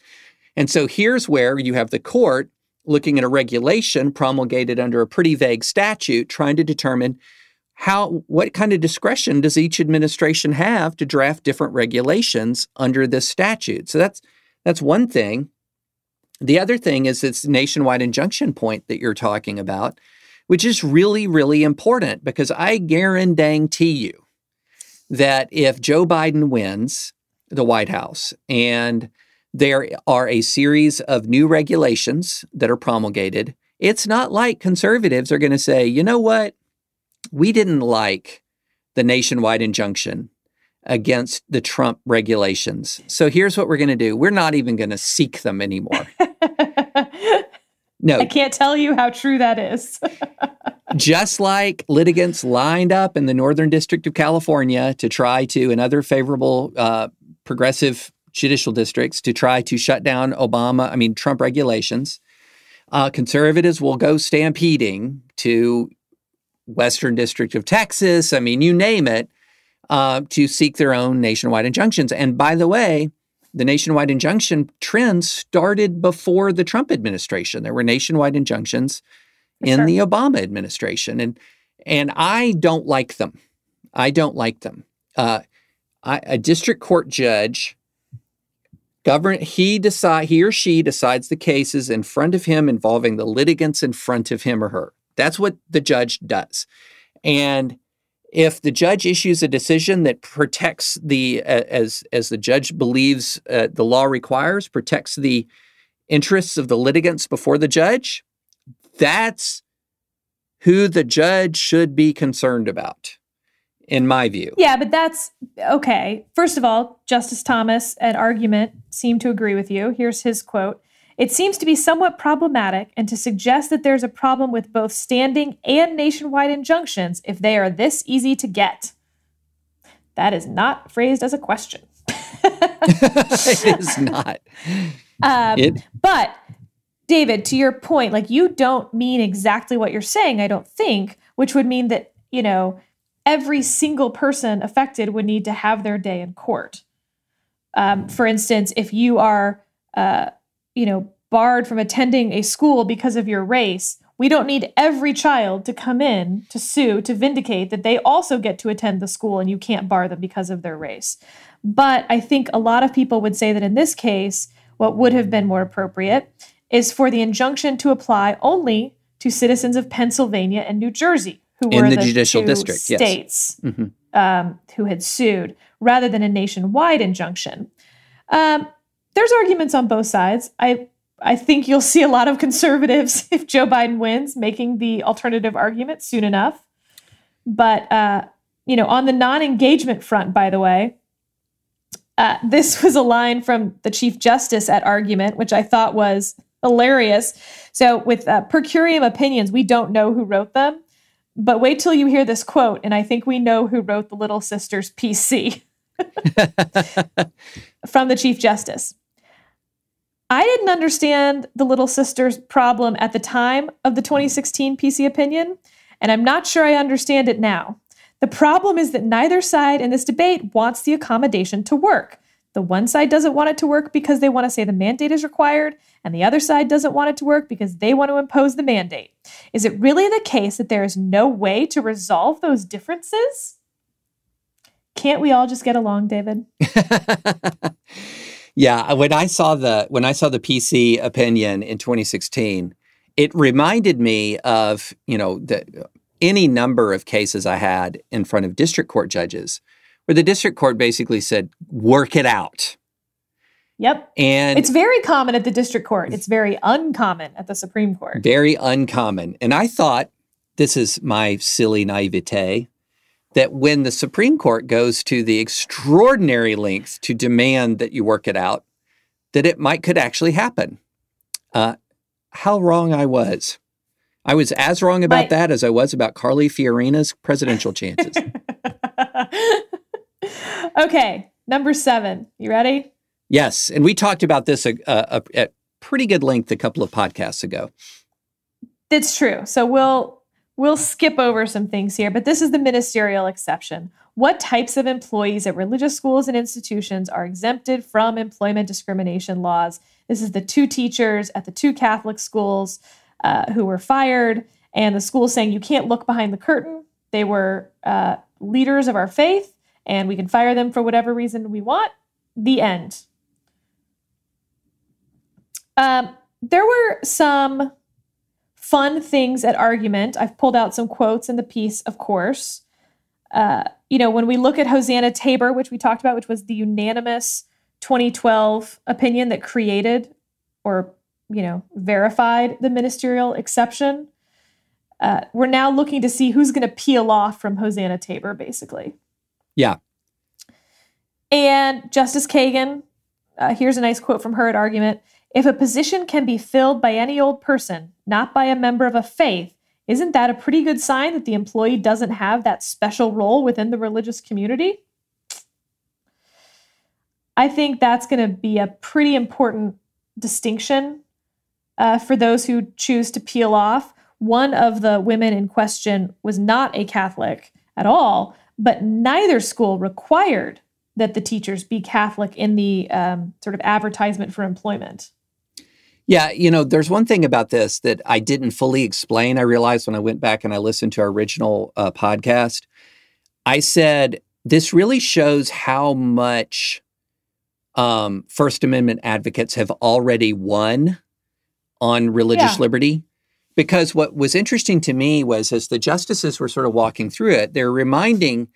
And so here's where you have the court looking at a regulation promulgated under a pretty vague statute, trying to determine what kind of discretion does each administration have to draft different regulations under this statute. So that's one thing. The other thing is this nationwide injunction point that you're talking about, which is really, really important, because I guarantee you that if Joe Biden wins the White House and there are a series of new regulations that are promulgated, it's not like conservatives are going to say, you know what, we didn't like the nationwide injunction against the Trump regulations, so here's what we're going to do. We're not even going to seek them anymore. No. I can't tell you how true that is. Just like litigants lined up in the Northern District of California to try to, and other favorable progressive judicial districts, to try to shut down Trump regulations, conservatives will go stampeding to Western District of Texas, you name it, to seek their own nationwide injunctions. And by the way, the nationwide injunction trend started before the Trump administration. There were nationwide injunctions in the Obama administration. And I don't like them. A district court judge, he or she decides the cases in front of him involving the litigants in front of him or her. That's what the judge does. And if the judge issues a decision that protects the, as the judge believes the law requires, protects the interests of the litigants before the judge, that's who the judge should be concerned about, in my view. Yeah, but that's, okay. First of all, Justice Thomas, at argument, seemed to agree with you. Here's his quote. "It seems to be somewhat problematic and to suggest that there's a problem with both standing and nationwide injunctions if they are this easy to get." That is not phrased as a question. It is not. But, David, to your point, you don't mean exactly what you're saying, I don't think, which would mean that, every single person affected would need to have their day in court. For instance, if you are... barred from attending a school because of your race, we don't need every child to come in to sue to vindicate that they also get to attend the school and you can't bar them because of their race. But I think a lot of people would say that in this case, what would have been more appropriate is for the injunction to apply only to citizens of Pennsylvania and New Jersey, who were in the judicial district states, yes. Mm-hmm. Who had sued, rather than a nationwide injunction. There's arguments on both sides. I think you'll see a lot of conservatives, if Joe Biden wins, making the alternative argument soon enough. But, on the non-engagement front, by the way, this was a line from the Chief Justice at argument, which I thought was hilarious. So with per curiam opinions, we don't know who wrote them, but wait till you hear this quote, and I think we know who wrote the Little Sisters PC. From the Chief Justice. "I didn't understand the Little Sisters problem at the time of the 2016 PC opinion, and I'm not sure I understand it now. The problem is that neither side in this debate wants the accommodation to work. The one side doesn't want it to work because they want to say the mandate is required, and the other side doesn't want it to work because they want to impose the mandate. Is it really the case that there is no way to resolve those differences? Can't we all just get along, David? Yeah, when I saw the PC opinion in 2016, it reminded me of, any number of cases I had in front of district court judges where the district court basically said, work it out. Yep. And it's very common at the district court. It's very uncommon at the Supreme Court. Very uncommon. And I thought, this is my silly naivete, that when the Supreme Court goes to the extraordinary length to demand that you work it out, that it could actually happen. How wrong I was. I was as wrong about that as I was about Carly Fiorina's presidential chances. Okay, number 7. You ready? Yes, and we talked about this at pretty good length a couple of podcasts ago. It's true. So we'll skip over some things here, but this is the ministerial exception. What types of employees at religious schools and institutions are exempted from employment discrimination laws? This is the 2 teachers at the 2 Catholic schools who were fired, and the school saying you can't look behind the curtain. They were leaders of our faith, and we can fire them for whatever reason we want. The end. There were some fun things at argument. I've pulled out some quotes in the piece, of course. When we look at Hosanna Tabor, which we talked about, which was the unanimous 2012 opinion that created or, verified the ministerial exception, we're now looking to see who's going to peel off from Hosanna Tabor, basically. Yeah. And Justice Kagan, here's a nice quote from her at argument. If a position can be filled by any old person, not by a member of a faith, isn't that a pretty good sign that the employee doesn't have that special role within the religious community? I think that's going to be a pretty important distinction for those who choose to peel off. One of the women in question was not a Catholic at all, but neither school required that the teachers be Catholic in the sort of advertisement for employment. Yeah, there's one thing about this that I didn't fully explain. I realized when I went back and I listened to our original podcast, I said, this really shows how much First Amendment advocates have already won on religious liberty. Because what was interesting to me was as the justices were sort of walking through it, they're reminding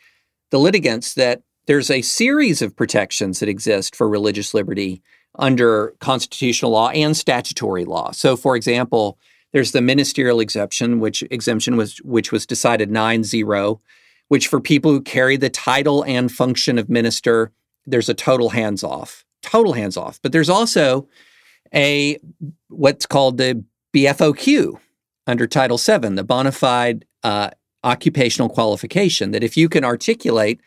the litigants that there's a series of protections that exist for religious liberty under constitutional law and statutory law. So, for example, there's the ministerial exemption, which was decided 9-0, which for people who carry the title and function of minister, there's a total hands off. But there's also what's called the BFOQ under Title VII, the bona fide occupational qualification, that if you can articulate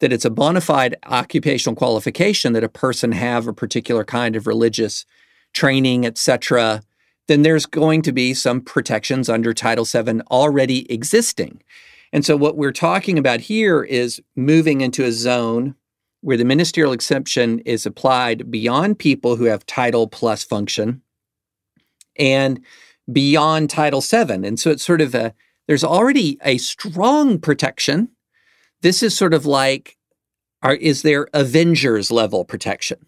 that it's a bona fide occupational qualification that a person have a particular kind of religious training, et cetera, then there's going to be some protections under Title VII already existing. And so what we're talking about here is moving into a zone where the ministerial exemption is applied beyond people who have title plus function and beyond Title VII. And so it's sort of there's already a strong protection. This is sort of like, is there Avengers level protection?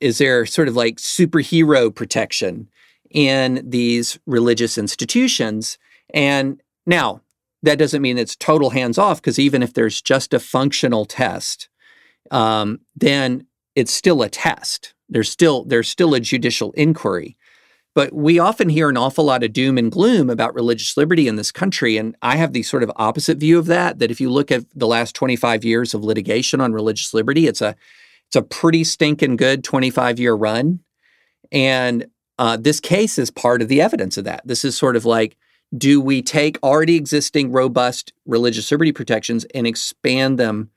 Is there sort of like superhero protection in these religious institutions? And now, that doesn't mean it's total hands off, because even if there's just a functional test, then it's still a test. There's still a judicial inquiry. But we often hear an awful lot of doom and gloom about religious liberty in this country, and I have the sort of opposite view of that if you look at the last 25 years of litigation on religious liberty, it's a pretty stinking good 25-year run. And this case is part of the evidence of that. This is sort of like, do we take already existing robust religious liberty protections and expand them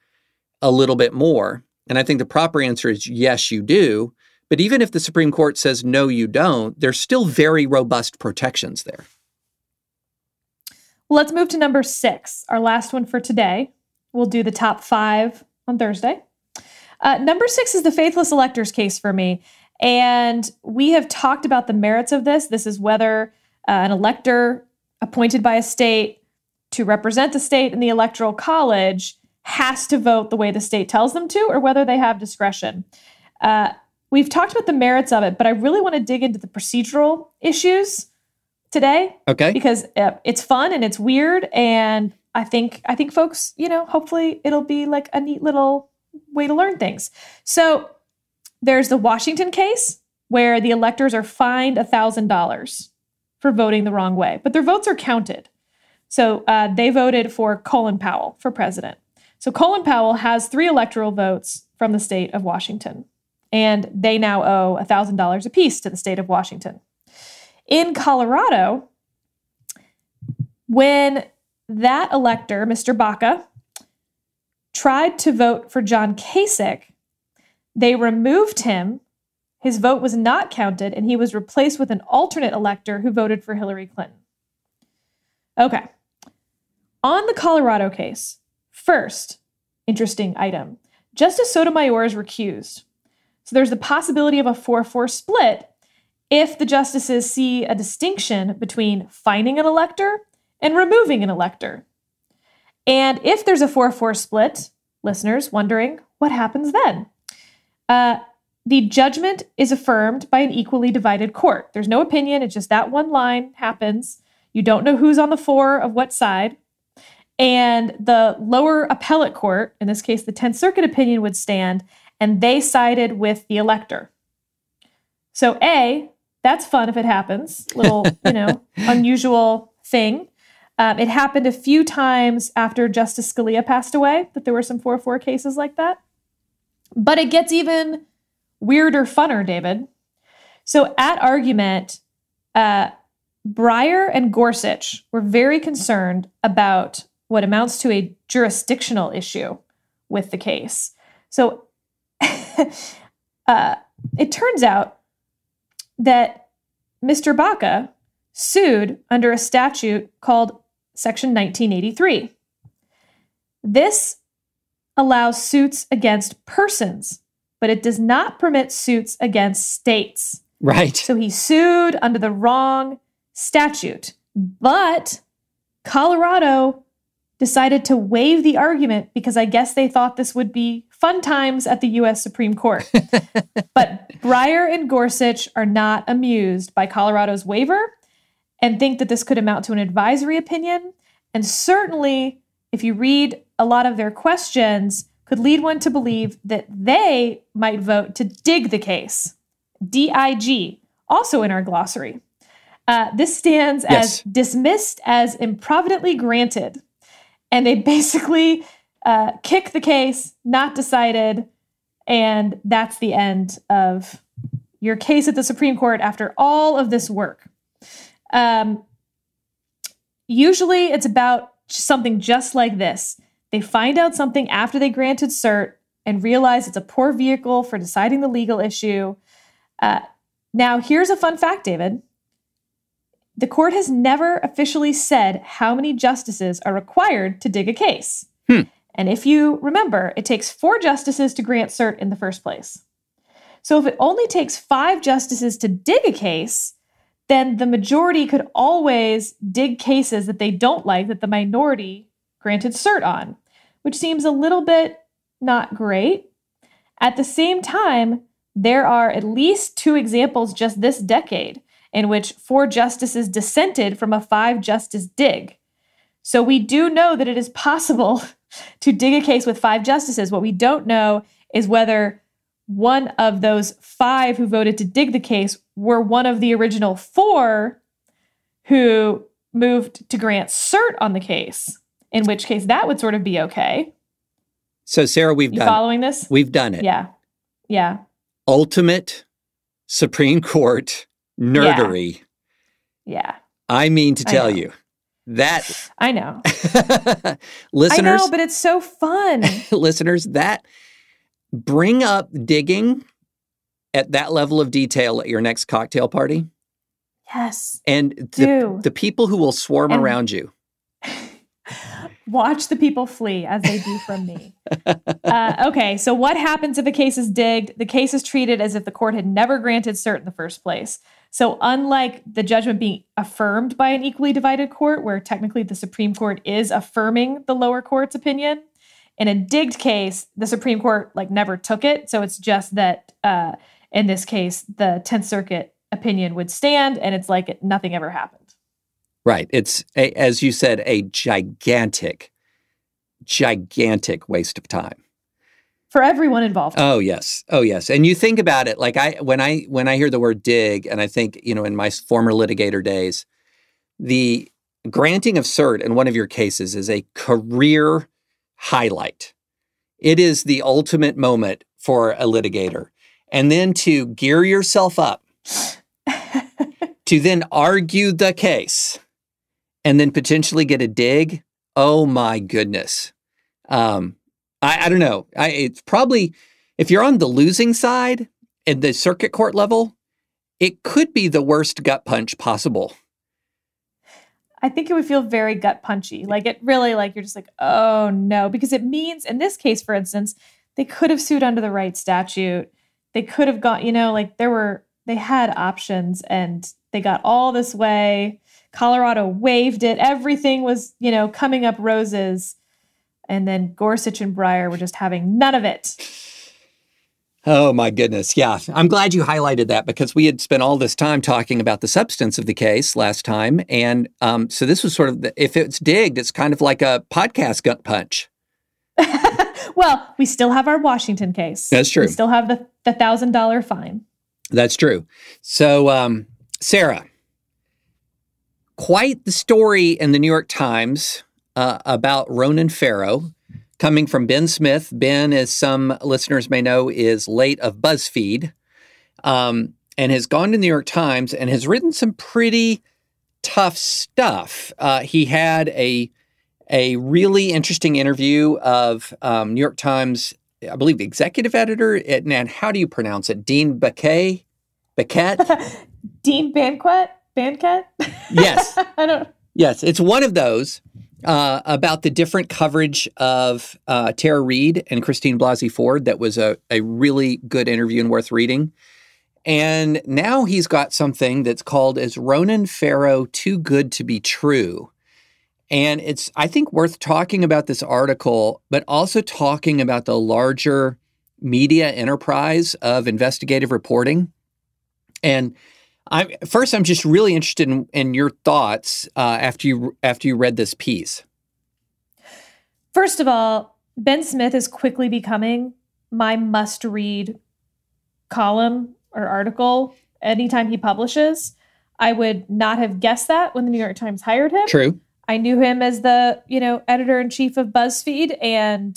a little bit more? And I think the proper answer is yes, you do. But even if the Supreme Court says, no, you don't, there's still very robust protections there. Well, let's move to number 6, our last one for today. We'll do the top 5 on Thursday. Number six is the faithless electors case for me. And we have talked about the merits of this. This is whether an elector appointed by a state to represent the state in the electoral college has to vote the way the state tells them to, or whether they have discretion. We've talked about the merits of it, but I really want to dig into the procedural issues today. Okay. Because it's fun and it's weird. And I think folks, hopefully it'll be like a neat little way to learn things. So there's the Washington case where the electors are fined $1,000 for voting the wrong way, but their votes are counted. So they voted for Colin Powell for president. So Colin Powell has 3 electoral votes from the state of Washington, and they now owe $1,000 apiece to the state of Washington. In Colorado, when that elector, Mr. Baca, tried to vote for John Kasich, they removed him. His vote was not counted, and he was replaced with an alternate elector who voted for Hillary Clinton. Okay. On the Colorado case, first, interesting item, Justice Sotomayor is recused. So there's the possibility of a 4-4 split if the justices see a distinction between fining an elector and removing an elector. And if there's a 4-4 split, listeners wondering, what happens then? The judgment is affirmed by an equally divided court. There's no opinion. It's just that one line happens. You don't know who's on the 4 of what side. And the lower appellate court, in this case, the 10th Circuit opinion, would stand, and they sided with the elector. So A, that's fun if it happens. Little, unusual thing. It happened a few times after Justice Scalia passed away, that there were some 4-4 cases like that. But it gets even weirder, funner, David. So at argument, Breyer and Gorsuch were very concerned about what amounts to a jurisdictional issue with the case. So it turns out that Mr. Baca sued under a statute called Section 1983. This allows suits against persons, but it does not permit suits against states. Right. So he sued under the wrong statute, but Colorado decided to waive the argument because I guess they thought this would be fun times at the U.S. Supreme Court. But Breyer and Gorsuch are not amused by Colorado's waiver and think that this could amount to an advisory opinion. And certainly, if you read a lot of their questions, could lead one to believe that they might vote to dig the case. D-I-G, also in our glossary. This stands as dismissed as improvidently granted. And they basically kick the case, not decided, and that's the end of your case at the Supreme Court after all of this work. Usually it's about something just like this. They find out something after they granted cert and realize it's a poor vehicle for deciding the legal issue. Now, here's a fun fact, David. The court has never officially said how many justices are required to dig a case. And if you remember, it takes 4 justices to grant cert in the first place. So if it only takes 5 justices to dig a case, then the majority could always dig cases that they don't like that the minority granted cert on, which seems a little bit not great. At the same time, there are at least 2 examples just this decade in which 4 justices dissented from a 5-justice dig. So we do know that it is possible to dig a case with 5 justices. What we don't know is whether one of those 5 who voted to dig the case were one of the original 4 who moved to grant cert on the case, in which case that would sort of be okay. So, Sarah, You following this? We've done it. Yeah. Ultimate Supreme Court nerdery. Yeah. I mean to tell you that. I know. Listeners. I know, but it's so fun. Listeners, that bring up digging at that level of detail at your next cocktail party. Yes. And the people who will swarm around you. Watch the people flee as they do from me. Okay, so what happens if a case is digged? The case is treated as if the court had never granted cert in the first place. So unlike the judgment being affirmed by an equally divided court, where technically the Supreme Court is affirming the lower court's opinion, in a digged case, the Supreme Court never took it. So it's just that in this case, the 10th Circuit opinion would stand, and it's like nothing ever happened. Right. It's, as you said, a gigantic, gigantic waste of time. For everyone involved. Oh, yes. Oh, yes. And you think about it, like when I hear the word dig, and I think, in my former litigator days, the granting of cert in one of your cases is a career highlight. It is the ultimate moment for a litigator. And then to gear yourself up to then argue the case, and then potentially get a dig. Oh my goodness. I don't know. It's probably, if you're on the losing side at the circuit court level, it could be the worst gut punch possible. I think it would feel very gut punchy. You're just like, oh no, because it means in this case, for instance, they could have sued under the right statute. They could have gone, they had options and they got all this way. Colorado waived it. Everything was, coming up roses. And then Gorsuch and Breyer were just having none of it. Oh, my goodness. Yeah. I'm glad you highlighted that because we had spent all this time talking about the substance of the case last time. And so this was sort of, if it's digged, it's kind of like a podcast gut punch. Well, we still have our Washington case. That's true. We still have the $1,000 fine. That's true. So, Sarah, quite the story in the New York Times about Ronan Farrow coming from Ben Smith. Ben, as some listeners may know, is late of BuzzFeed and has gone to the New York Times and has written some pretty tough stuff. He had a really interesting interview of New York Times, I believe, the executive editor, and how do you pronounce it? Dean Baquet? Baquette? Dean Banquet? Banquet? Yes. I don't. Yes, it's one of those about the different coverage of Tara Reid and Christine Blasey Ford. That was a really good interview and worth reading. And now he's got something that's called "Is Ronan Farrow Too Good to Be True?" And it's, I think, worth talking about this article, but also talking about the larger media enterprise of investigative reporting. And I'm just really interested in your thoughts after you read this piece. First of all, Ben Smith is quickly becoming my must-read column or article anytime he publishes. I would not have guessed that when the New York Times hired him. True. I knew him as the, editor-in-chief of BuzzFeed, and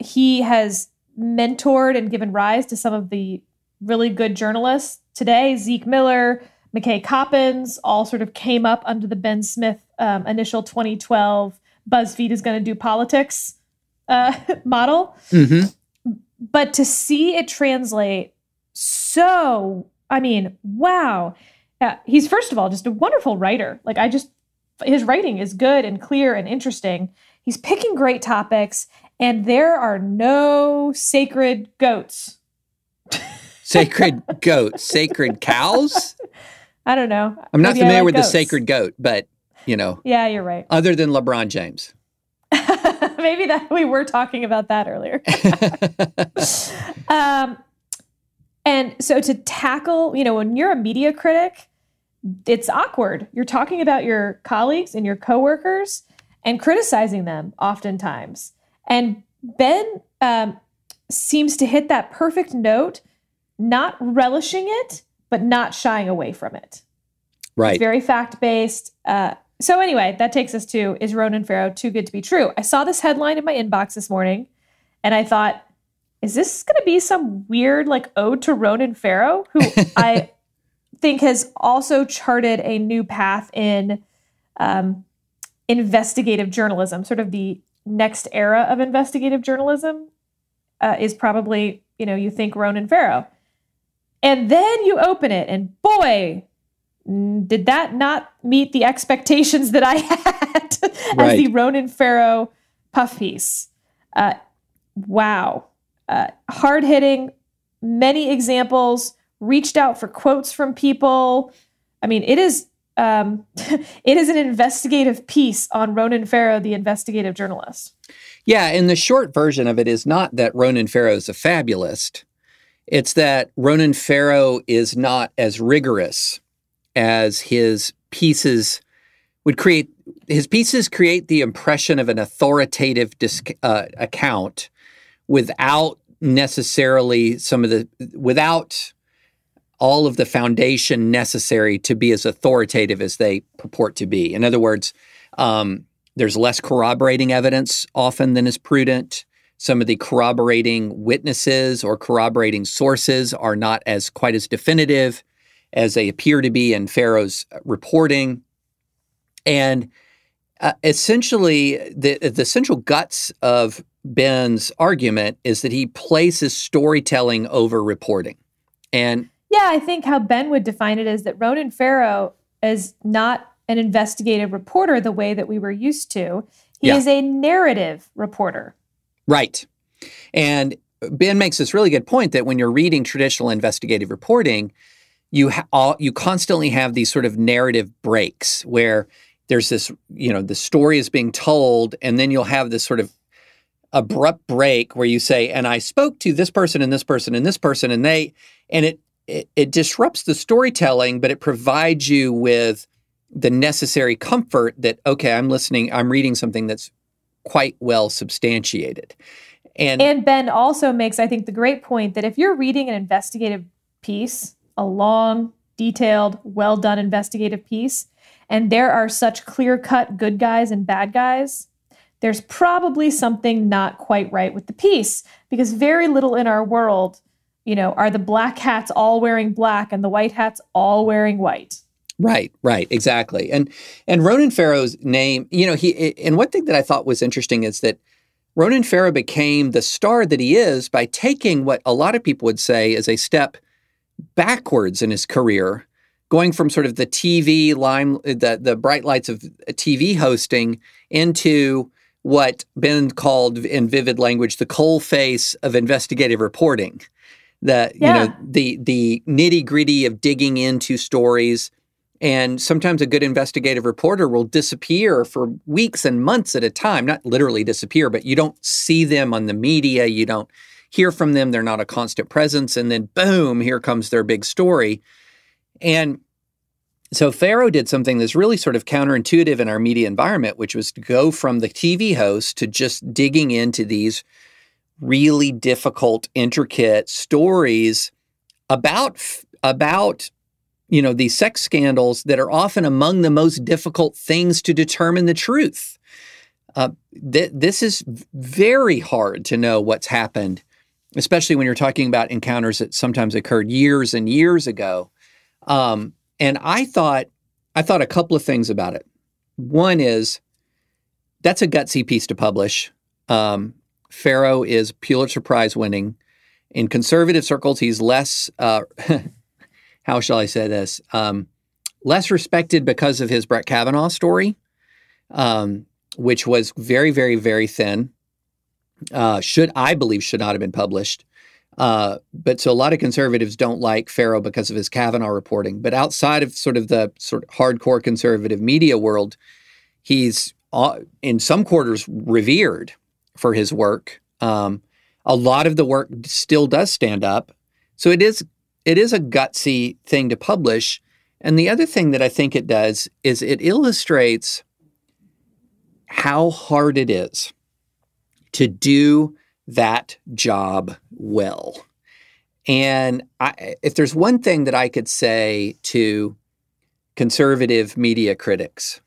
he has mentored and given rise to some of the really good journalists today. Zeke Miller, McKay Coppins, all sort of came up under the Ben Smith initial 2012 BuzzFeed is going to do politics model. Mm-hmm. But to see it translate wow. He's, first of all, just a wonderful writer. His writing is good and clear and interesting. He's picking great topics, and there are no sacred goats. Sacred goats? Sacred cows? I don't know. I'm not familiar with goats. The sacred goat, but, Yeah, you're right. Other than LeBron James. Maybe that we were talking about that earlier. And so to tackle, when you're a media critic, it's awkward. You're talking about your colleagues and your coworkers and criticizing them oftentimes. And Ben seems to hit that perfect note, not relishing it, but not shying away from it. Right. It's very fact-based. So anyway, that takes us to, is Ronan Farrow too good to be true? I saw this headline in my inbox this morning, and I thought, is this going to be some weird ode to Ronan Farrow, who I think has also charted a new path in investigative journalism? Sort of the next era of investigative journalism is probably, you think Ronan Farrow. And then you open it and boy, did that not meet the expectations that I had right. as the Ronan Farrow puff piece. Wow. Hard-hitting, many examples, reached out for quotes from people. I mean, it is it is an investigative piece on Ronan Farrow, the investigative journalist. Yeah, and the short version of it is not that Ronan Farrow is a fabulist. It's that Ronan Farrow is not as rigorous as his pieces would create. His pieces create the impression of an authoritative account without necessarily without all of the foundation necessary to be as authoritative as they purport to be. In other words, there's less corroborating evidence often than is prudent. Some of the corroborating witnesses or corroborating sources are not as quite as definitive as they appear to be in Farrow's reporting. And essentially, the central guts of Ben's argument is that he places storytelling over reporting. And yeah, I think how Ben would define it is that Ronan Farrow is not an investigative reporter the way that we were used to. He is a narrative reporter. Right. And Ben makes this really good point that when you're reading traditional investigative reporting, you constantly have these sort of narrative breaks where there's this, the story is being told, and then you'll have this sort of abrupt break where you say, and I spoke to this person and this person and this person, and they, and it disrupts the storytelling, but it provides you with the necessary comfort that, okay, I'm listening, I'm reading something that's quite well substantiated. And Ben also makes, I think, the great point that if you're reading an investigative piece, a long, detailed, well-done investigative piece, and there are such clear-cut good guys and bad guys, there's probably something not quite right with the piece, because very little in our world, are the black hats all wearing black and the white hats all wearing white. Right, exactly. And Ronan Farrow's name, and one thing that I thought was interesting is that Ronan Farrow became the star that he is by taking what a lot of people would say is a step backwards in his career, going from sort of the TV the bright lights of TV hosting into what Ben called in vivid language, the coalface of investigative reporting, the nitty-gritty of digging into stories. And sometimes a good investigative reporter will disappear for weeks and months at a time, not literally disappear, but you don't see them on the media. You don't hear from them. They're not a constant presence. And then, boom, here comes their big story. And so Farrow did something that's really sort of counterintuitive in our media environment, which was to go from the TV host to just digging into these really difficult, intricate stories about these sex scandals that are often among the most difficult things to determine the truth. This is very hard to know what's happened, especially when you're talking about encounters that sometimes occurred years and years ago. And I thought a couple of things about it. One is, that's a gutsy piece to publish. Farrow is Pulitzer Prize winning. In conservative circles, he's less... how shall I say this? Less respected because of his Brett Kavanaugh story, which was very, very, very thin. Should not have been published. But so a lot of conservatives don't like Farrow because of his Kavanaugh reporting. But outside of the hardcore conservative media world, he's in some quarters revered for his work. A lot of the work still does stand up. So it is a gutsy thing to publish. And the other thing that I think it does is it illustrates how hard it is to do that job well. And if there's one thing that I could say to conservative media critics,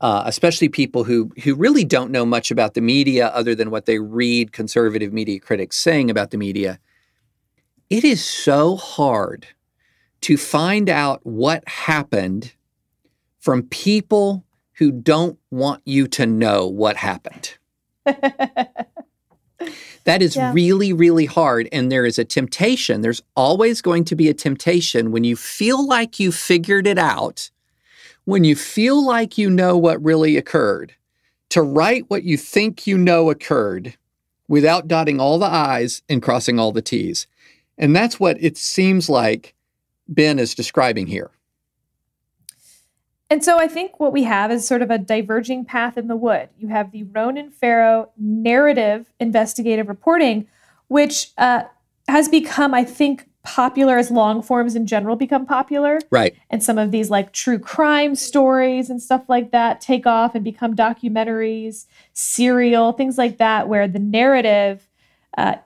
especially people who really don't know much about the media other than what they read conservative media critics saying about the media, it is so hard to find out what happened from people who don't want you to know what happened. That is really, really hard. And there is a temptation. There's always going to be a temptation when you feel like you figured it out, when you feel like you know what really occurred, to write what you think you know occurred without dotting all the I's and crossing all the T's. And that's what it seems like Ben is describing here. And so I think what we have is sort of a diverging path in the wood. You have the Ronan Farrow narrative investigative reporting, which has become, I think, popular as long forms in general become popular. Right. And some of these like true crime stories and stuff like that take off and become documentaries, serial, things like that, where the narrative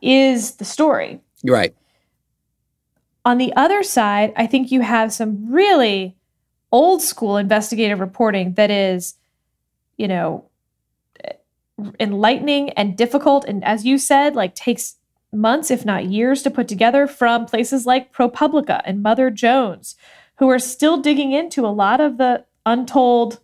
is the story. Right. On the other side, I think you have some really old school investigative reporting that is, you know, enlightening and difficult. And as you said, like takes months, if not years, to put together from places like ProPublica and Mother Jones, who are still digging into a lot of the untold,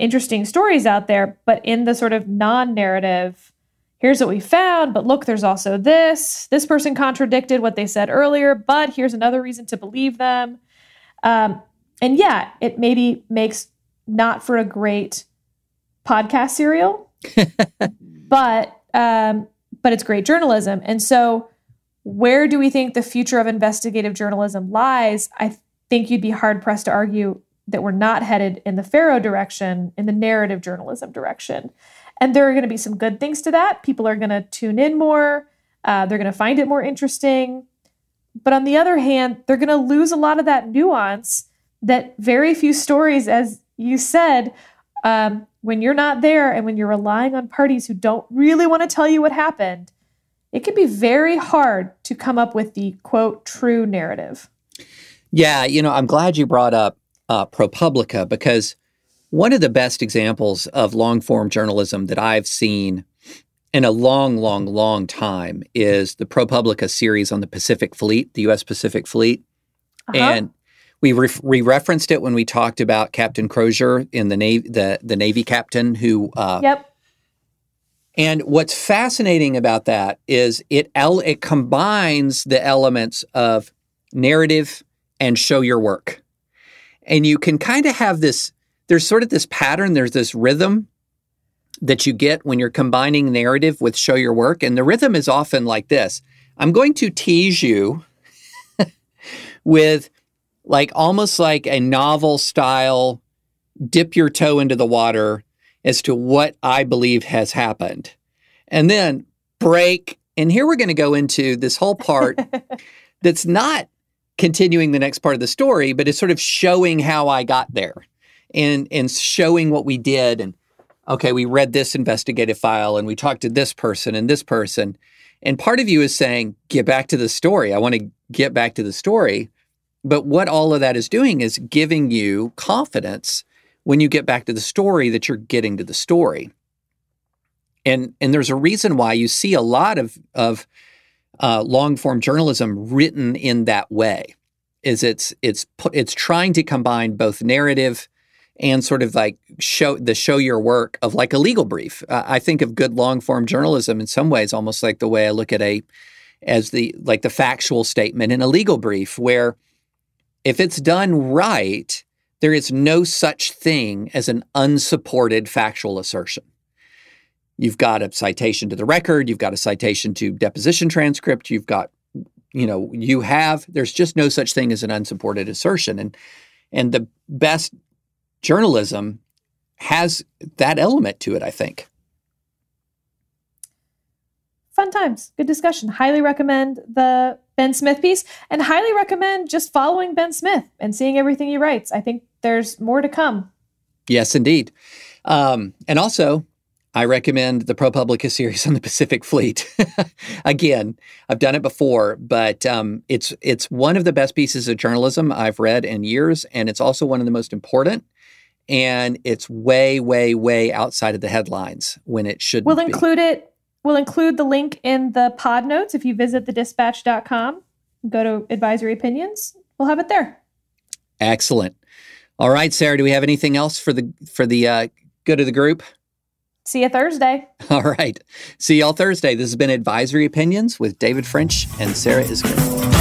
interesting stories out there, but in the sort of non-narrative, here's what we found, but look, there's also this. This person contradicted what they said earlier, but here's another reason to believe them. And yeah, it maybe makes not for a great podcast serial, but it's great journalism. And so where do we think the future of investigative journalism lies? I think you'd be hard-pressed to argue that we're not headed in the Farrow direction, in the narrative journalism direction. And there are going to be some good things to that. People are going to tune in more. They're going to find it more interesting. But on the other hand, they're going to lose a lot of that nuance that very few stories, as you said, when you're not there and when you're relying on parties who don't really want to tell you what happened, it can be very hard to come up with the, quote, true narrative. Yeah, you know, I'm glad you brought up ProPublica, because one of the best examples of long-form journalism that I've seen in a long, long, long time is the ProPublica series on the Pacific Fleet, the U.S. Pacific Fleet. Uh-huh. And we referenced it when we talked about Captain Crozier in the Navy, the Navy captain who... Yep. And what's fascinating about that is it combines the elements of narrative and show your work. And you can kind of have this... There's sort of this pattern, there's this rhythm that you get when you're combining narrative with show your work. And the rhythm is often like this. I'm going to tease you with... like almost like a novel style, dip your toe into the water as to what I believe has happened. And then break. And here we're going to go into this whole part that's not continuing the next part of the story, but it's sort of showing how I got there and showing what we did. And okay, we read this investigative file and we talked to this person and this person. And part of you is saying, get back to the story. I want to get back to the story. But what all of that is doing is giving you confidence when you get back to the story that you're getting to the story. And there's a reason why you see a lot of long-form journalism written in that way, is it's trying to combine both narrative and sort of like show your work of like a legal brief. I think of good long-form journalism in some ways almost like the way I look at the factual statement in a legal brief where if it's done right, there is no such thing as an unsupported factual assertion. You've got a citation to the record. You've got a citation to deposition transcript. You've got, there's just no such thing as an unsupported assertion. And the best journalism has that element to it, I think. Fun times. Good discussion. Highly recommend the Ben Smith piece and highly recommend just following Ben Smith and seeing everything he writes. I think there's more to come. Yes, indeed. And also, I recommend the ProPublica series on the Pacific Fleet. Again, I've done it before, but it's one of the best pieces of journalism I've read in years, and it's also one of the most important. And it's way, way, way outside of the headlines when it shouldn't be. We'll include the link in the pod notes. If you visit thedispatch.com, go to advisory opinions, we'll have it there. Excellent. All right, Sarah, do we have anything else for the good of the group? See you Thursday. All right. See y'all Thursday. This has been Advisory Opinions with David French and Sarah Isker.